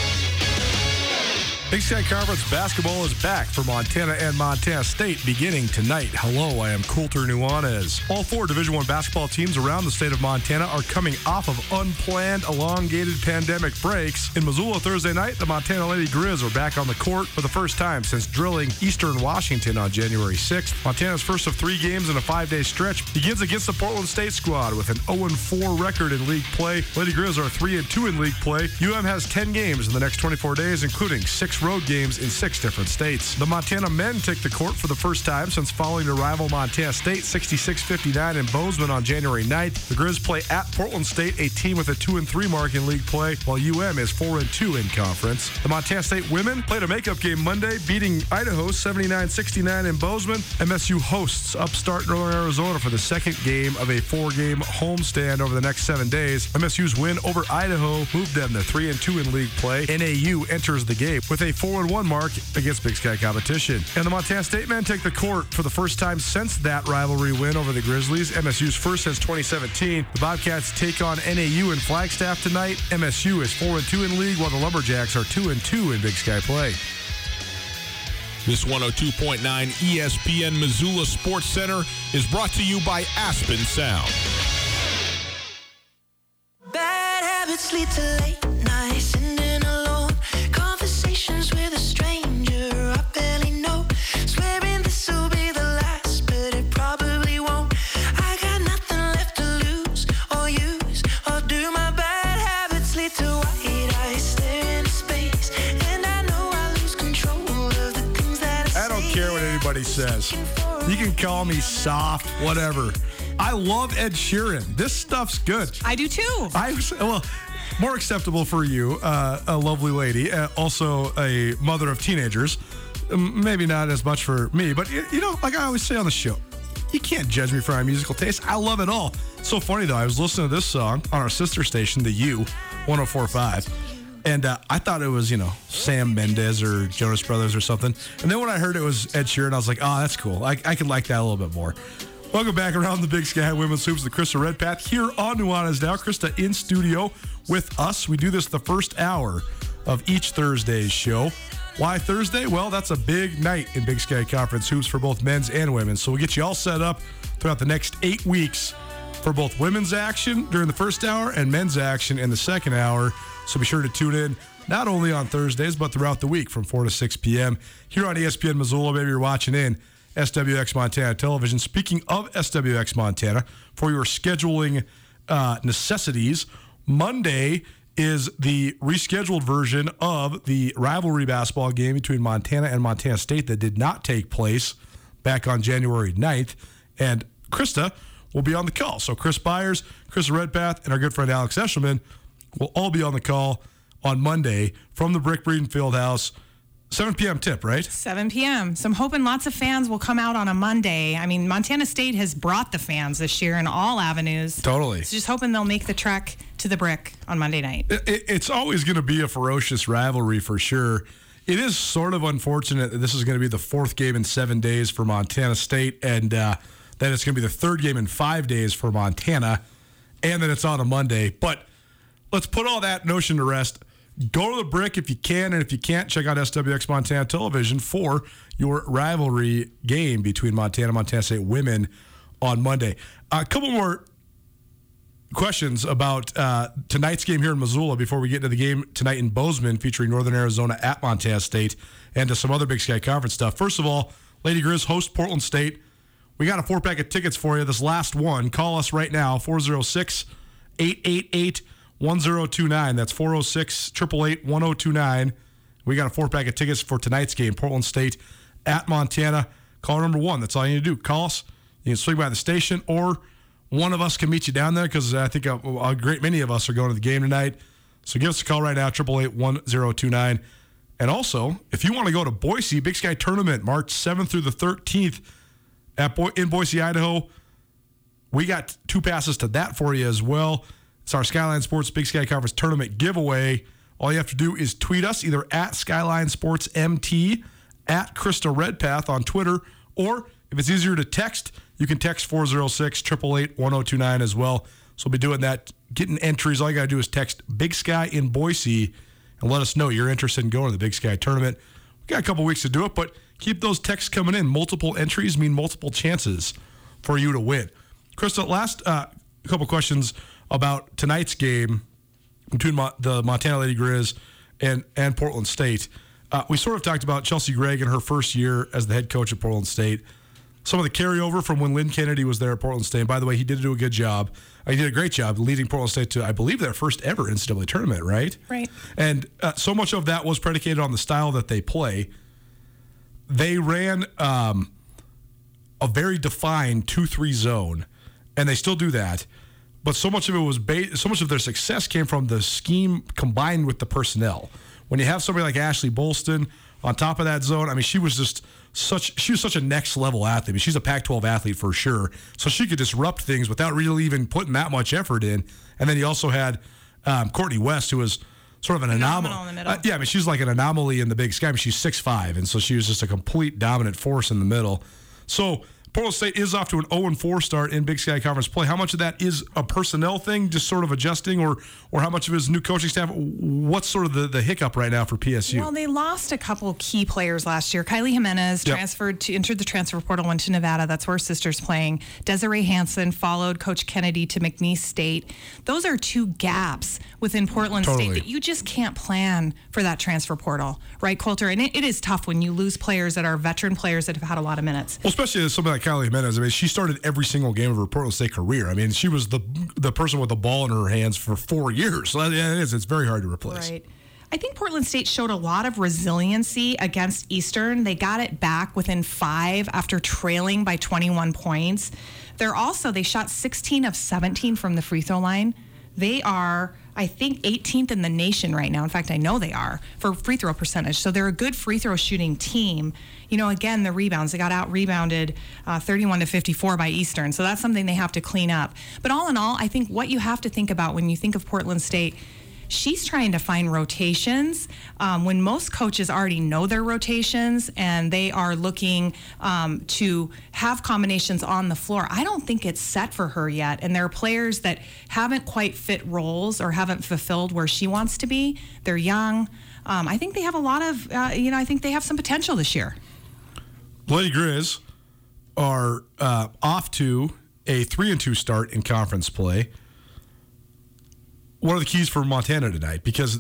Big Sky Conference basketball is back for Montana and Montana State beginning tonight. Hello, I am Colter Nuanez. All four Division I basketball teams around the state of Montana are coming off of unplanned, elongated pandemic breaks. In Missoula Thursday night, the Montana Lady Grizz are back on the court for the first time since drilling Eastern Washington on January sixth. Montana's first of three games in a five-day stretch begins against the Portland State squad with an oh and four record in league play. Lady Grizz are three and two in league play. U M has ten games in the next twenty-four days, including six six road games in six different states. The Montana men took the court for the first time since following the rival Montana State sixty-six fifty-nine in Bozeman on January ninth. The Grizz play at Portland State, a team with a two and three mark in league play, while U M is four and two in conference. The Montana State women played a makeup game Monday, beating Idaho seventy-nine sixty-nine in Bozeman. M S U hosts upstart Northern Arizona for the second game of a four-game homestand over the next seven days. M S U's win over Idaho moved them to three and two in league play. N A U enters the game with a four and one mark against Big Sky competition. And the Montana State men take the court for the first time since that rivalry win over the Grizzlies. M S U's first since twenty seventeen. The Bobcats take on N A U in Flagstaff tonight. M S U is four and two in league, while the Lumberjacks are two and two in Big Sky play. This one oh two point nine E S P N Missoula Sports Center is brought to you by Aspen Sound. Bad habits lead to late nights and in alone conversations with a stranger I barely know. Swearing this will be the last, but it probably won't. I got nothing left to lose or use or do. My bad habits lead to white eyes staring into space, and I know I lose control of the things that I, I don't care what anybody says. You can call me soft, whatever. I love Ed Sheeran. This stuff's good. I do too. I well, more acceptable for you, uh, a lovely lady, uh, also a mother of teenagers. Maybe not as much for me, but you, you know, like I always say on the show, you can't judge me for my musical taste. I love it all. It's so funny though. I was listening to this song on our sister station, the U, one oh four point five, and uh, I thought it was, you know, Sam Mendes or Jonas Brothers or something. And then when I heard it was Ed Sheeran, I was like, oh, that's cool. I I could like that a little bit more. Welcome back around the Big Sky Women's Hoops with Krista Redpath here on Nuanez Now. Krista in studio with us. We do this the first hour of each Thursday's show. Why Thursday? Well, that's a big night in Big Sky Conference hoops for both men's and women's. So we'll get you all set up throughout the next eight weeks for both women's action during the first hour and men's action in the second hour. So be sure to tune in not only on Thursdays, but throughout the week from four to six p.m. here on E S P N Missoula. Maybe you're watching in S W X Montana Television. Speaking of S W X Montana, for your scheduling uh, necessities, Monday is the rescheduled version of the rivalry basketball game between Montana and Montana State that did not take place back on January ninth. And Krista will be on the call. So Chris Byers, Krista Redpath, and our good friend Alex Eshelman will all be on the call on Monday from the Brick Breeden Fieldhouse. seven p.m. tip, right? seven p.m. So I'm hoping lots of fans will come out on a Monday. I mean, Montana State has brought the fans this year in all avenues. Totally. So just hoping they'll make the trek to the Brick on Monday night. It, it, it's always going to be a ferocious rivalry for sure. It is sort of unfortunate that this is going to be the fourth game in seven days for Montana State, and uh, that it's going to be the third game in five days for Montana, and that it's on a Monday. But let's put all that notion to rest. Go to the Brick if you can, and if you can't, check out S W X Montana Television for your rivalry game between Montana and Montana State women on Monday. A couple more questions about uh, tonight's game here in Missoula before we get into the game tonight in Bozeman featuring Northern Arizona at Montana State and to some other Big Sky Conference stuff. First of all, Lady Grizz hosts Portland State. We got a four-pack of tickets for you, this last one. Call us right now, four oh six, eight eight eight, eight eight eight. one oh two nine. That's four oh six, eight eight eight, one oh two nine. We got a four-pack of tickets for tonight's game, Portland State at Montana. Call number one. That's all you need to do. Call us. You can swing by the station, or one of us can meet you down there because I think a, a great many of us are going to the game tonight. So give us a call right now, eight eight eight, one oh two nine. And also, if you want to go to Boise, Big Sky Tournament, March seventh through the thirteenth at Bo- in Boise, Idaho, we got two passes to that for you as well. It's our Skyline Sports Big Sky Conference Tournament giveaway. All you have to do is tweet us either at Skyline Sports M T, at Krista Redpath on Twitter, or if it's easier to text, you can text four oh six, eight eight eight, one oh two nine as well. So we'll be doing that, getting entries. All you got to do is text Big Sky in Boise and let us know you're interested in going to the Big Sky Tournament. We've got a couple weeks to do it, but keep those texts coming in. Multiple entries mean multiple chances for you to win. Krista, last uh, couple questions about tonight's game between Mo- the Montana Lady Grizz and, and Portland State. Uh, we sort of talked about Chelsea Gregg in her first year as the head coach at Portland State. some of the carryover from when Lynn Kennedy was there at Portland State. And by the way, he did do a good job. He did a great job leading Portland State to, I believe, their first ever N C double A tournament, right? Right. And uh, so much of that was predicated on the style that they play. They ran um, a very defined two three zone, and they still do that. But so much of it was ba- so much of their success came from the scheme combined with the personnel. When you have somebody like Ashley Bolston on top of that zone, I mean, she was just such she was such a next level athlete. I mean, she's a Pac twelve athlete for sure. So she could disrupt things without really even putting that much effort in. And then you also had um, Courtney West, who was sort of an anomaly. Uh, yeah, I mean, she's like an anomaly in the Big Sky. I mean, she's six five, and so she was just a complete dominant force in the middle. So Portland State is off to an oh and four start in Big Sky Conference play. How much of that is a personnel thing, just sort of adjusting, or or how much of it is new coaching staff? What's sort of the, the hiccup right now for P S U? Well, they lost a couple key players last year. Kylie Jimenez yep. transferred to entered the transfer portal, went to Nevada. That's where her sister's playing. Desiree Hansen followed Coach Kennedy to McNeese State. Those are two gaps within Portland totally. State that you just can't plan for that transfer portal, right, Colter? And it, it is tough when you lose players that are veteran players that have had a lot of minutes. Well, especially as somebody like Kylie Jimenez. I mean, she started every single game of her Portland State career. I mean, she was the the person with the ball in her hands for four years. So that, yeah, it is. It's very hard to replace. Right. I think Portland State showed a lot of resiliency against Eastern. They got it back within five after trailing by twenty-one points. They're also, they shot sixteen of seventeen from the free throw line. They are, I think, eighteenth in the nation right now. In fact, I know they are for free throw percentage. So they're a good free throw shooting team. You know, again, the rebounds, they got out rebounded uh, thirty-one to fifty-four by Eastern. So that's something they have to clean up. But all in all, I think what you have to think about when you think of Portland State, she's trying to find rotations um, when most coaches already know their rotations and they are looking um, to have combinations on the floor. I don't think it's set for her yet. And there are players that haven't quite fit roles or haven't fulfilled where she wants to be. They're young. Um, I think they have a lot of, uh, you know, I think they have some potential this year. Lady Grizz are uh, off to a three and two start in conference play. What are the keys for Montana tonight? Because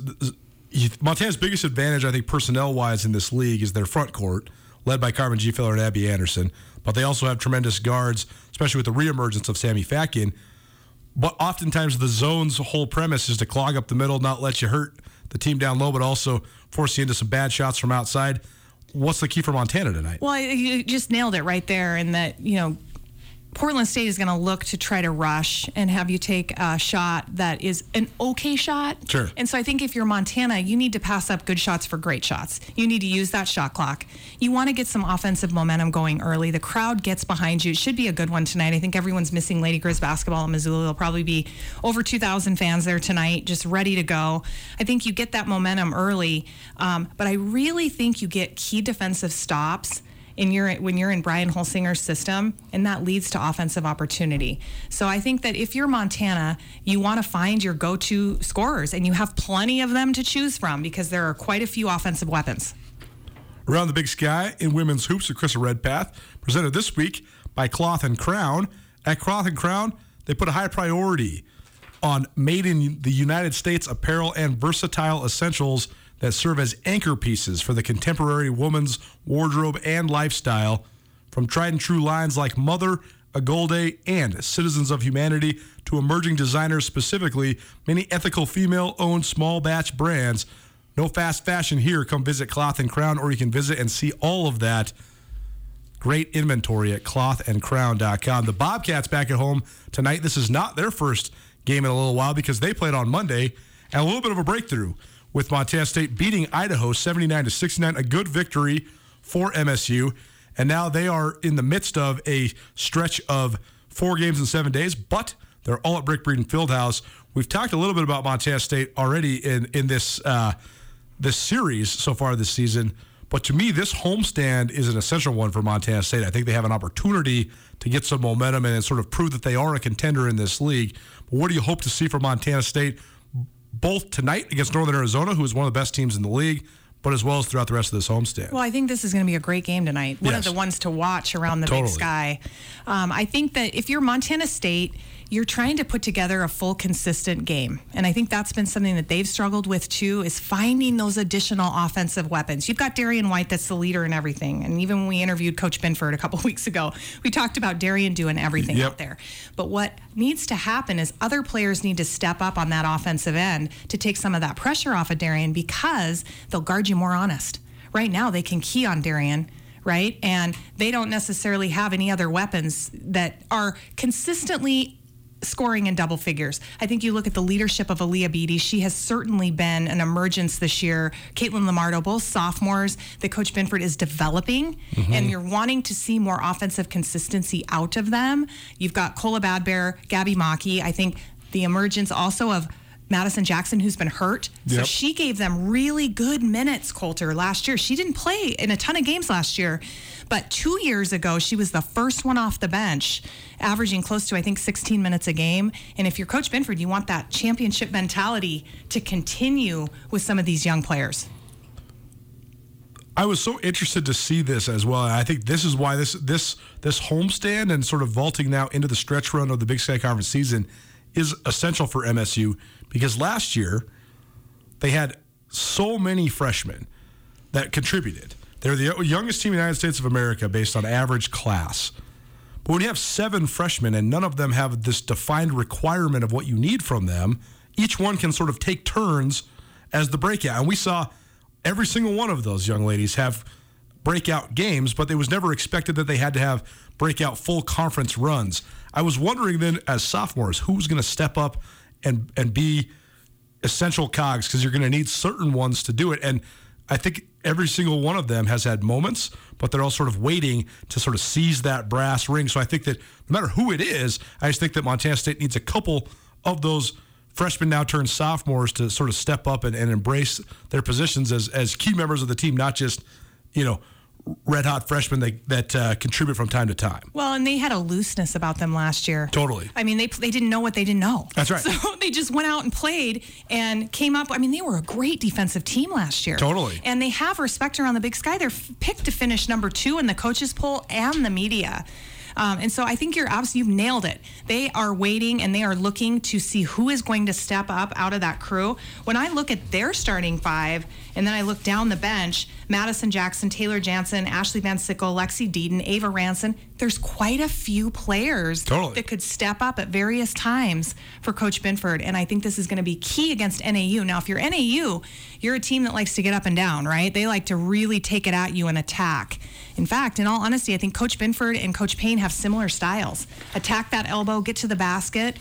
Montana's biggest advantage, I think, personnel-wise in this league is their front court, led by Carmen Gfeller and Abby Anderson. But they also have tremendous guards, especially with the reemergence of Sammy Fatkin. But oftentimes the zone's whole premise is to clog up the middle, not let you hurt the team down low, but also force you into some bad shots from outside. What's the key for Montana tonight? Well, you just nailed it right there in that, you know, Portland State is going to look to try to rush and have you take a shot that is an okay shot. Sure. And so I think if you're Montana, you need to pass up good shots for great shots. You need to use that shot clock. You want to get some offensive momentum going early. The crowd gets behind you. It should be a good one tonight. I think everyone's missing Lady Grizz basketball in Missoula. There'll probably be over two thousand fans there tonight, just ready to go. I think you get that momentum early, um, but I really think you get key defensive stops in your, when you're in Brian Holsinger's system, and that leads to offensive opportunity. So I think that if you're Montana, you want to find your go-to scorers, and you have plenty of them to choose from because there are quite a few offensive weapons. Around the Big Sky in women's hoops with Krista Redpath, presented this week by Cloth and Crown. At Cloth and Crown, they put a high priority on made in the United States apparel and versatile essentials that serve as anchor pieces for the contemporary woman's wardrobe and lifestyle. From tried-and-true lines like Mother, Agolde, and Citizens of Humanity to emerging designers specifically, many ethical female-owned small-batch brands. No fast fashion here. Come visit Cloth and Crown, or you can visit and see all of that great inventory at cloth and crown dot com. The Bobcats back at home tonight. This is not their first game in a little while because they played on Monday, and a little bit of a breakthrough with Montana State beating Idaho seventy-nine to sixty-nine, a good victory for M S U. And now they are in the midst of a stretch of four games in seven days, but they're all at Brick Breeden Fieldhouse. We've talked a little bit about Montana State already in, in this, uh, this series so far this season, but to me, this homestand is an essential one for Montana State. I think they have an opportunity to get some momentum and sort of prove that they are a contender in this league. But what do you hope to see from Montana State both tonight against Northern Arizona, who is one of the best teams in the league, but as well as throughout the rest of this homestand. Well, I think this is going to be a great game tonight. One yes. of the ones to watch around the totally. Big Sky. Um, I think that if you're Montana State, you're trying to put together a full, consistent game. And I think that's been something that they've struggled with, too, is finding those additional offensive weapons. You've got Darian White that's the leader in everything. And even when we interviewed Coach Binford a couple weeks ago, we talked about Darian doing everything yep. out there. But what needs to happen is other players need to step up on that offensive end to take some of that pressure off of Darian, because they'll guard you more honest. Right now, they can key on Darian, right? And they don't necessarily have any other weapons that are consistently scoring in double figures. I think you look at the leadership of Aaliyah Beatty. She has certainly been an emergence this year. Caitlin Lamardo, both sophomores that Coach Binford is developing, mm-hmm. and you're wanting to see more offensive consistency out of them. You've got Kola Badbear, Gabby Maki. I think the emergence also of Madison Jackson, who's been hurt. Yep. So she gave them really good minutes, Colter, last year. She didn't play in a ton of games last year, but two years ago, she was the first one off the bench, averaging close to, I think, sixteen minutes a game. And if you're Coach Binford, you want that championship mentality to continue with some of these young players. I was so interested to see this as well. I think this is why this this this homestand and sort of vaulting now into the stretch run of the Big Sky Conference season is essential for M S U, because last year they had so many freshmen that contributed. They're the youngest team in the United States of America based on average class. But when you have seven freshmen and none of them have this defined requirement of what you need from them, each one can sort of take turns as the breakout. And we saw every single one of those young ladies have breakout games, but it was never expected that they had to have breakout full conference runs. I was wondering then, as sophomores, who's going to step up and and be essential cogs, because you're going to need certain ones to do it. And I think every single one of them has had moments, but they're all sort of waiting to sort of seize that brass ring. So I think that no matter who it is, I just think that Montana State needs a couple of those freshmen now turned sophomores to sort of step up and, and embrace their positions as as key members of the team, not just, you know, red-hot freshmen that, that uh, contribute from time to time. Well, and they had a looseness about them last year. Totally. I mean, they they didn't know what they didn't know. That's right. So they just went out and played and came up. I mean, they were a great defensive team last year. Totally. And they have respect around the Big Sky. They're f- picked to finish number two in the coaches' poll and the media. Um, and so I think you're obviously, you've nailed it. They are waiting and they are looking to see who is going to step up out of that crew. When I look at their starting five, and then I look down the bench, Madison Jackson, Taylor Jansen, Ashley Van Sickle, Lexi Deaton, Ava Ranson, there's quite a few players totally. That could step up at various times for Coach Binford. And I think this is going to be key against N A U. Now, if you're N A U, you're a team that likes to get up and down, right? They like to really take it at you and attack. In fact, in all honesty, I think Coach Binford and Coach Payne have similar styles. Attack that elbow, get to the basket.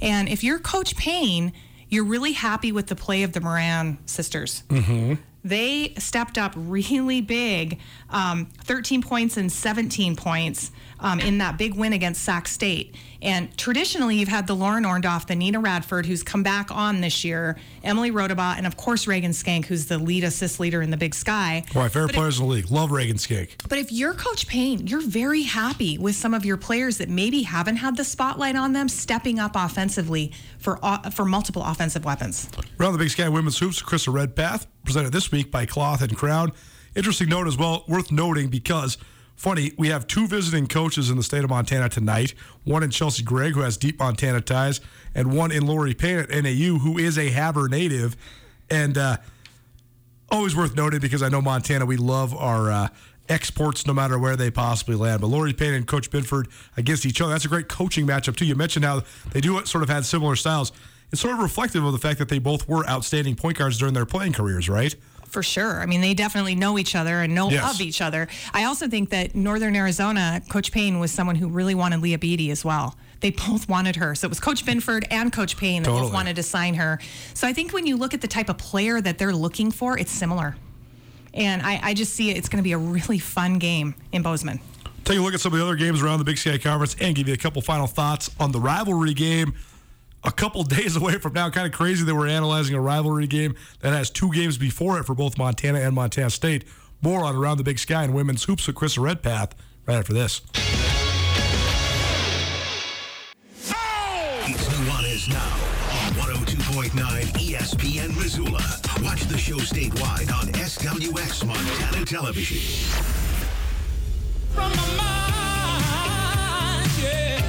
And if you're Coach Payne, you're really happy with the play of the Moran sisters. Mm-hmm. They stepped up really big, um, thirteen points and seventeen points um, in that big win against Sac State. And traditionally, you've had the Lauren Orndorff, the Nina Radford, who's come back on this year, Emily Rodabaugh, and, of course, Reagan Skank, who's the lead assist leader in the Big Sky. Boy, favorite players in the league. Love Reagan Skank. But if you're Coach Payne, you're very happy with some of your players that maybe haven't had the spotlight on them stepping up offensively for for multiple offensive weapons. Around the Big Sky Women's Hoops, Krista Redpath, presented this week by Cloth and Crown. Interesting note as well, worth noting, because funny, we have two visiting coaches in the state of Montana tonight, one in Chelsea Gregg, who has deep Montana ties, and one in Lori Payne at N A U, who is a Haber native. And uh, always worth noting, because I know Montana, we love our uh, exports no matter where they possibly land. But Lori Payne and Coach Binford against each other, that's a great coaching matchup, too. You mentioned how they do sort of had similar styles. It's sort of reflective of the fact that they both were outstanding point guards during their playing careers, right? For sure. I mean, they definitely know each other and know yes. of each other. I also think that Northern Arizona, Coach Payne was someone who really wanted Leah Beatty as well. They both wanted her. So it was Coach Binford and Coach Payne that totally. Both wanted to sign her. So I think when you look at the type of player that they're looking for, it's similar. And I, I just see it. It's going to be a really fun game in Bozeman. Take a look at some of the other games around the Big Sky Conference and give you a couple final thoughts on the rivalry game. A couple days away from now, kind of crazy that we're analyzing a rivalry game that has two games before it for both Montana and Montana State. More on Around the Big Sky and Women's Hoops with Krista Redpath right after this. It's Nuanez now on one oh two point three ninety-five point nine E S P N Missoula. Watch the show statewide on S W X Montana Television. From my mind, yeah.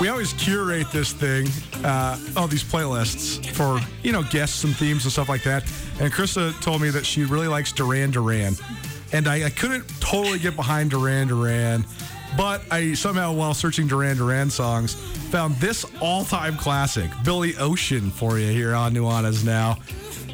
We always curate this thing, uh, all these playlists for, you know, guests and themes and stuff like that. And Krista told me that she really likes Duran Duran. And I, I couldn't totally get behind Duran Duran, but I somehow, while searching Duran Duran songs, found this all-time classic, Billy Ocean, for you here on Nuanez Now.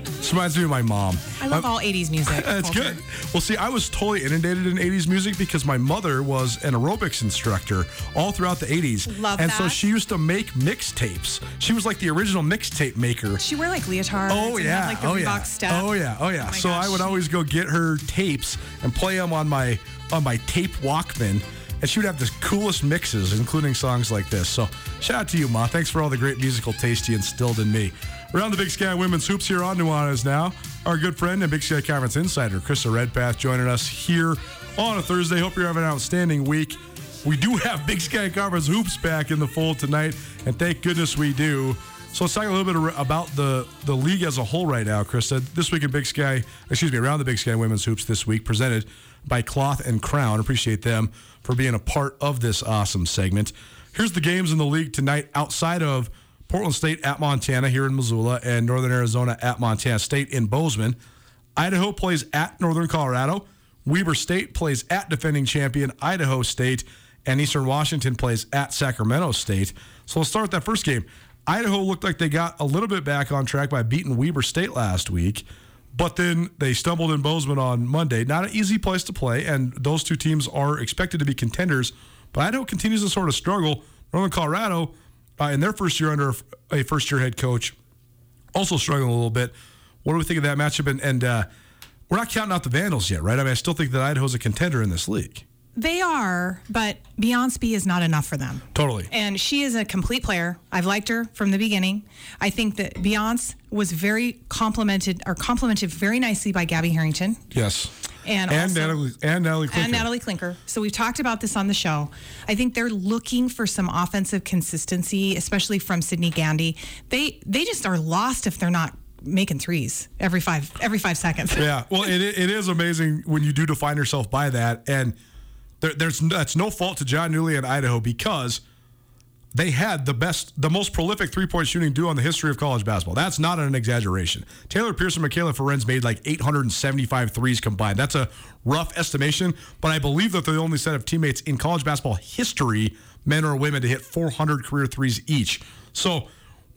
This reminds me of my mom. I love um, all eighties music. That's good. Well, see, I was totally inundated in eighties music because my mother was an aerobics instructor all throughout the eighties. Love and that. And so she used to make mixtapes. She was like the original mixtape maker. She wore like leotards. Oh, yeah. Had, like, the oh, yeah. Step. oh, yeah. Oh, yeah. Oh, yeah. So gosh. I would always go get her tapes and play them on my on my tape Walkman. And she would have the coolest mixes, including songs like this. So shout out to you, Ma. Thanks for all the great musical taste you instilled in me. Around the Big Sky Women's Hoops here on Nuanez Now. Our good friend and Big Sky Conference insider, Krista Redpath, joining us here on a Thursday. Hope you're having an outstanding week. We do have Big Sky Conference Hoops back in the fold tonight, and thank goodness we do. So let's talk a little bit about the, the league as a whole right now, Krista. This week in Big Sky, excuse me, around the Big Sky Women's Hoops this week, presented by Cloth and Crown. Appreciate them for being a part of this awesome segment. Here's the games in the league tonight outside of Portland State at Montana here in Missoula and Northern Arizona at Montana State in Bozeman. Idaho plays at Northern Colorado. Weber State plays at defending champion Idaho State. And Eastern Washington plays at Sacramento State. So we'll start with that first game. Idaho looked like they got a little bit back on track by beating Weber State last week, but then they stumbled in Bozeman on Monday. Not an easy place to play, and those two teams are expected to be contenders. But Idaho continues to sort of struggle. Northern Colorado, Uh, in their first year under a first-year head coach, also struggling a little bit. What do we think of that matchup? And, and uh, we're not counting out the Vandals yet, right? I mean, I still think that Idaho's a contender in this league. They are, but Beyonce is not enough for them. Totally. And she is a complete player. I've liked her from the beginning. I think that Beyonce was very complimented or complimented very nicely by Gabby Harrington. Yes. And, and, also, Natalie, and Natalie Clinker. And Natalie Clinker. So we've talked about this on the show. I think they're looking for some offensive consistency, especially from Sydney Gandy. They they just are lost if they're not making threes every five every five seconds. Yeah. Well, it it is amazing when you do define yourself by that. And there, there's that's no fault to John Newley and Idaho because they had the best, the most prolific three-point shooting duo in the history of college basketball. That's not an exaggeration. Taylor Pierce and Michaela Ferenz made like eight hundred seventy-five threes combined. That's a rough estimation, but I believe that they're the only set of teammates in college basketball history, men or women, to hit four hundred career threes each. So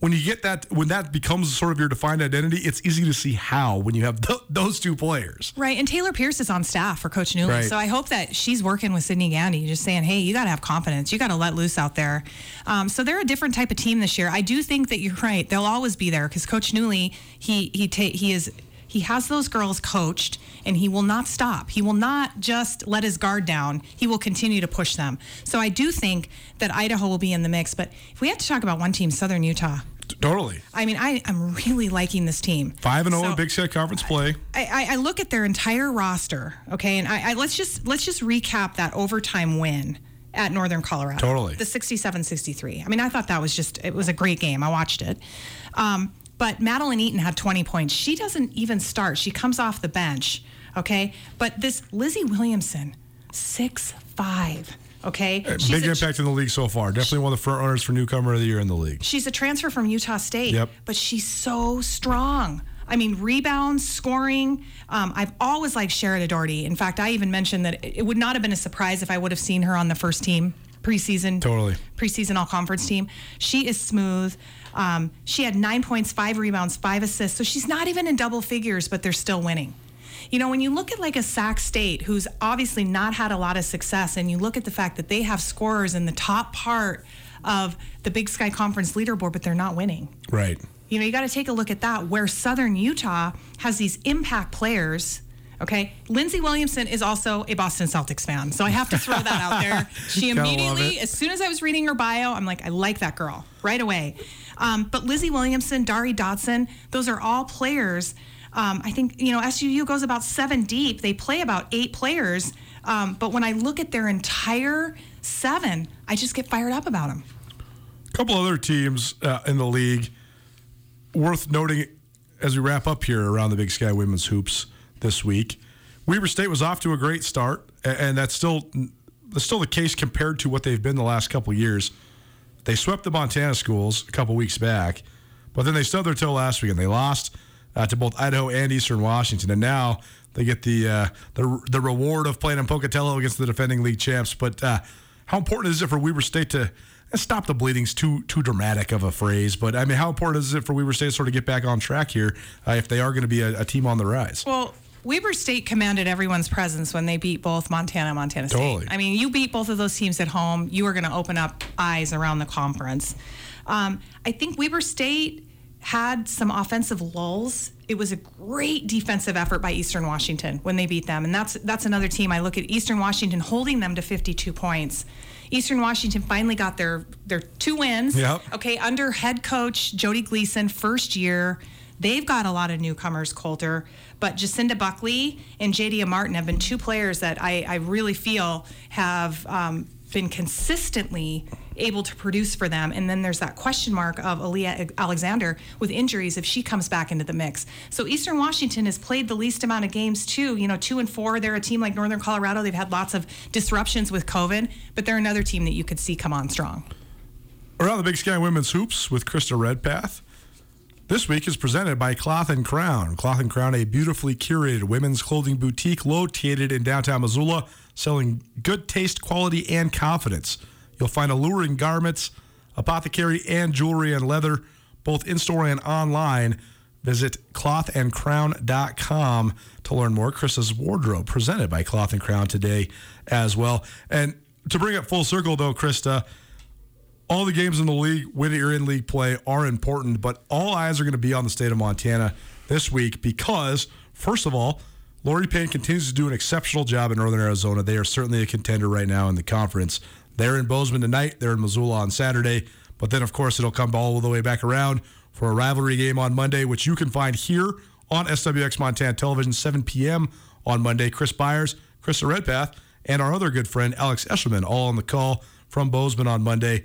when you get that, when that becomes sort of your defined identity, it's easy to see how when you have th- those two players. Right, and Taylor Pierce is on staff for Coach Newley, right. So I hope that she's working with Sydney Gandy, just saying, hey, you got to have confidence. You got to let loose out there. Um, so they're a different type of team this year. I do think that you're right. They'll always be there because Coach Newley, he he ta- he is he has those girls coached, and he will not stop. He will not just let his guard down. He will continue to push them. So I do think that Idaho will be in the mix. But if we have to talk about one team, Southern Utah. Totally. I mean, I, I'm really liking this team. five and oh so, in Big Sky Conference play. I, I, I look at their entire roster, okay, and I, I let's just let's just recap that overtime win at Northern Colorado. Totally. The sixty-seven sixty-three. I mean, I thought that was just, it was a great game. I watched it. Um, but Madeline Eaton had twenty points. She doesn't even start. She comes off the bench, okay? But this Lizzie Williamson, six five. Okay. She's Big a, impact in the league so far. Definitely she, one of the front runners for newcomer of the year in the league. She's a transfer from Utah State, yep. But she's so strong. I mean, rebounds, scoring. Um, I've always liked Sherrod Doherty. In fact, I even mentioned that it would not have been a surprise if I would have seen her on the first team preseason. Totally. Preseason all-conference team. She is smooth. Um, she had nine points, five rebounds, five assists. So she's not even in double figures, but they're still winning. You know, when you look at like a Sac State, who's obviously not had a lot of success, and you look at the fact that they have scorers in the top part of the Big Sky Conference leaderboard, but they're not winning. Right. You know, you got to take a look at that, where Southern Utah has these impact players. Okay. Lindsey Williamson is also a Boston Celtics fan. So I have to throw that out there. She immediately, as soon as I was reading her bio, I'm like, I like that girl right away. Um, but Lizzie Williamson, Dari Dotson, those are all players Um, I think, you know, S U U goes about seven deep. They play about eight players. Um, but when I look at their entire seven, I just get fired up about them. A couple other teams uh, in the league worth noting as we wrap up here around the Big Sky Women's Hoops this week. Weber State was off to a great start, and that's still that's still the case compared to what they've been the last couple of years. They swept the Montana schools a couple weeks back, but then they stubbed their toe last weekend. They lost uh, to both Idaho and Eastern Washington, and now they get the uh, the the reward of playing in Pocatello against the defending league champs. But uh, how important is it for Weber State to uh, stop the bleeding's too too dramatic of a phrase? But I mean, how important is it for Weber State to sort of get back on track here uh, if they are going to be a, a team on the rise? Well, Weber State commanded everyone's presence when they beat both Montana and Montana State. Totally. I mean, you beat both of those teams at home, you are going to open up eyes around the conference. Um, I think Weber State had some offensive lulls. It was a great defensive effort by Eastern Washington when they beat them. And that's that's another team. I look at Eastern Washington holding them to fifty-two points. Eastern Washington finally got their, their two wins. Yep. Okay, under head coach Jody Gleason, first year. They've got a lot of newcomers, Colter, but Jacinda Buckley and Jadia Martin have been two players that I, I really feel have um, been consistently able to produce for them. And then there's that question mark of Aaliyah Alexander with injuries if she comes back into the mix. So Eastern Washington has played the least amount of games, too. You know, two and four, they're a team like Northern Colorado. They've had lots of disruptions with COVID, but they're another team that you could see come on strong. Around the Big Sky Women's Hoops with Krista Redpath. This week is presented by Cloth and Crown. Cloth and Crown, a beautifully curated women's clothing boutique located in downtown Missoula, selling good taste, quality, and confidence. You'll find alluring garments, apothecary and jewelry and leather, both in-store and online. Visit cloth and crown dot com to learn more. Chris's wardrobe presented by Cloth and Crown today as well. And to bring it full circle, though, Krista, all the games in the league, win or in league play, are important, but all eyes are going to be on the state of Montana this week because, first of all, Lori Payne continues to do an exceptional job in Northern Arizona. They are certainly a contender right now in the conference. They're in Bozeman tonight. They're in Missoula on Saturday. But then, of course, it'll come all the way back around for a rivalry game on Monday, which you can find here on S W X Montana Television, seven p.m. on Monday. Chris Byers, Krista Redpath, and our other good friend, Alex Eshelman, all on the call from Bozeman on Monday.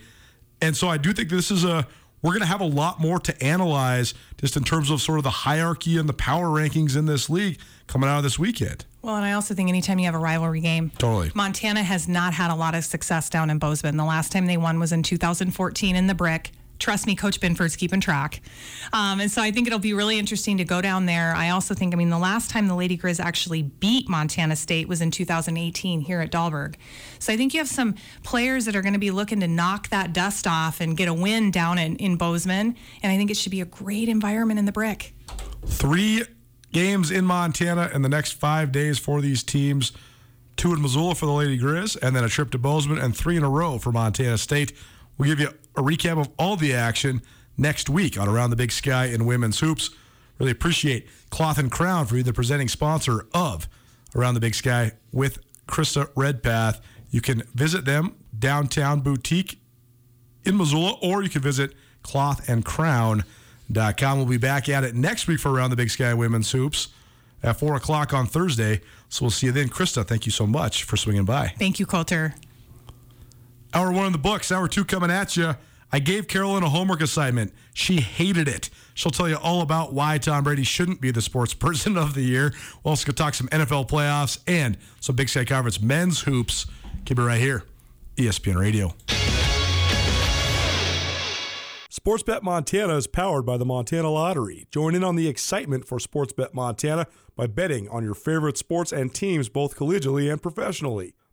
And so I do think this is a we're going to have a lot more to analyze just in terms of sort of the hierarchy and the power rankings in this league coming out of this weekend. Well, and I also think anytime you have a rivalry game, totally. Montana has not had a lot of success down in Bozeman. The last time they won was in two thousand fourteen in the Brick. Trust me, Coach Binford's keeping track. Um, and so I think it'll be really interesting to go down there. I also think, I mean, the last time the Lady Grizz actually beat Montana State was in two thousand eighteen here at Dahlberg. So I think you have some players that are going to be looking to knock that dust off and get a win down in, in Bozeman. And I think it should be a great environment in the Brick. Three games in Montana in the next five days for these teams. Two in Missoula for the Lady Grizz, and then a trip to Bozeman, and three in a row for Montana State. We'll give you a recap of all the action next week on Around the Big Sky in Women's Hoops. Really appreciate Cloth and Crown for being the presenting sponsor of Around the Big Sky with Krista Redpath. You can visit them, Downtown Boutique in Missoula, or you can visit cloth and crown dot com. We'll be back at it next week for Around the Big Sky Women's Hoops at four o'clock on Thursday. So we'll see you then. Krista, thank you so much for swinging by. Thank you, Colter. Hour one in the books, hour two coming at you. I gave Carolyn a homework assignment. She hated it. She'll tell you all about why Tom Brady shouldn't be the sports person of the year. We'll also talk some N F L playoffs and some Big Sky Conference men's hoops. Keep it right here, E S P N Radio. Sportsbet Montana is powered by the Montana Lottery. Join in on the excitement for Sportsbet Montana by betting on your favorite sports and teams both collegially and professionally.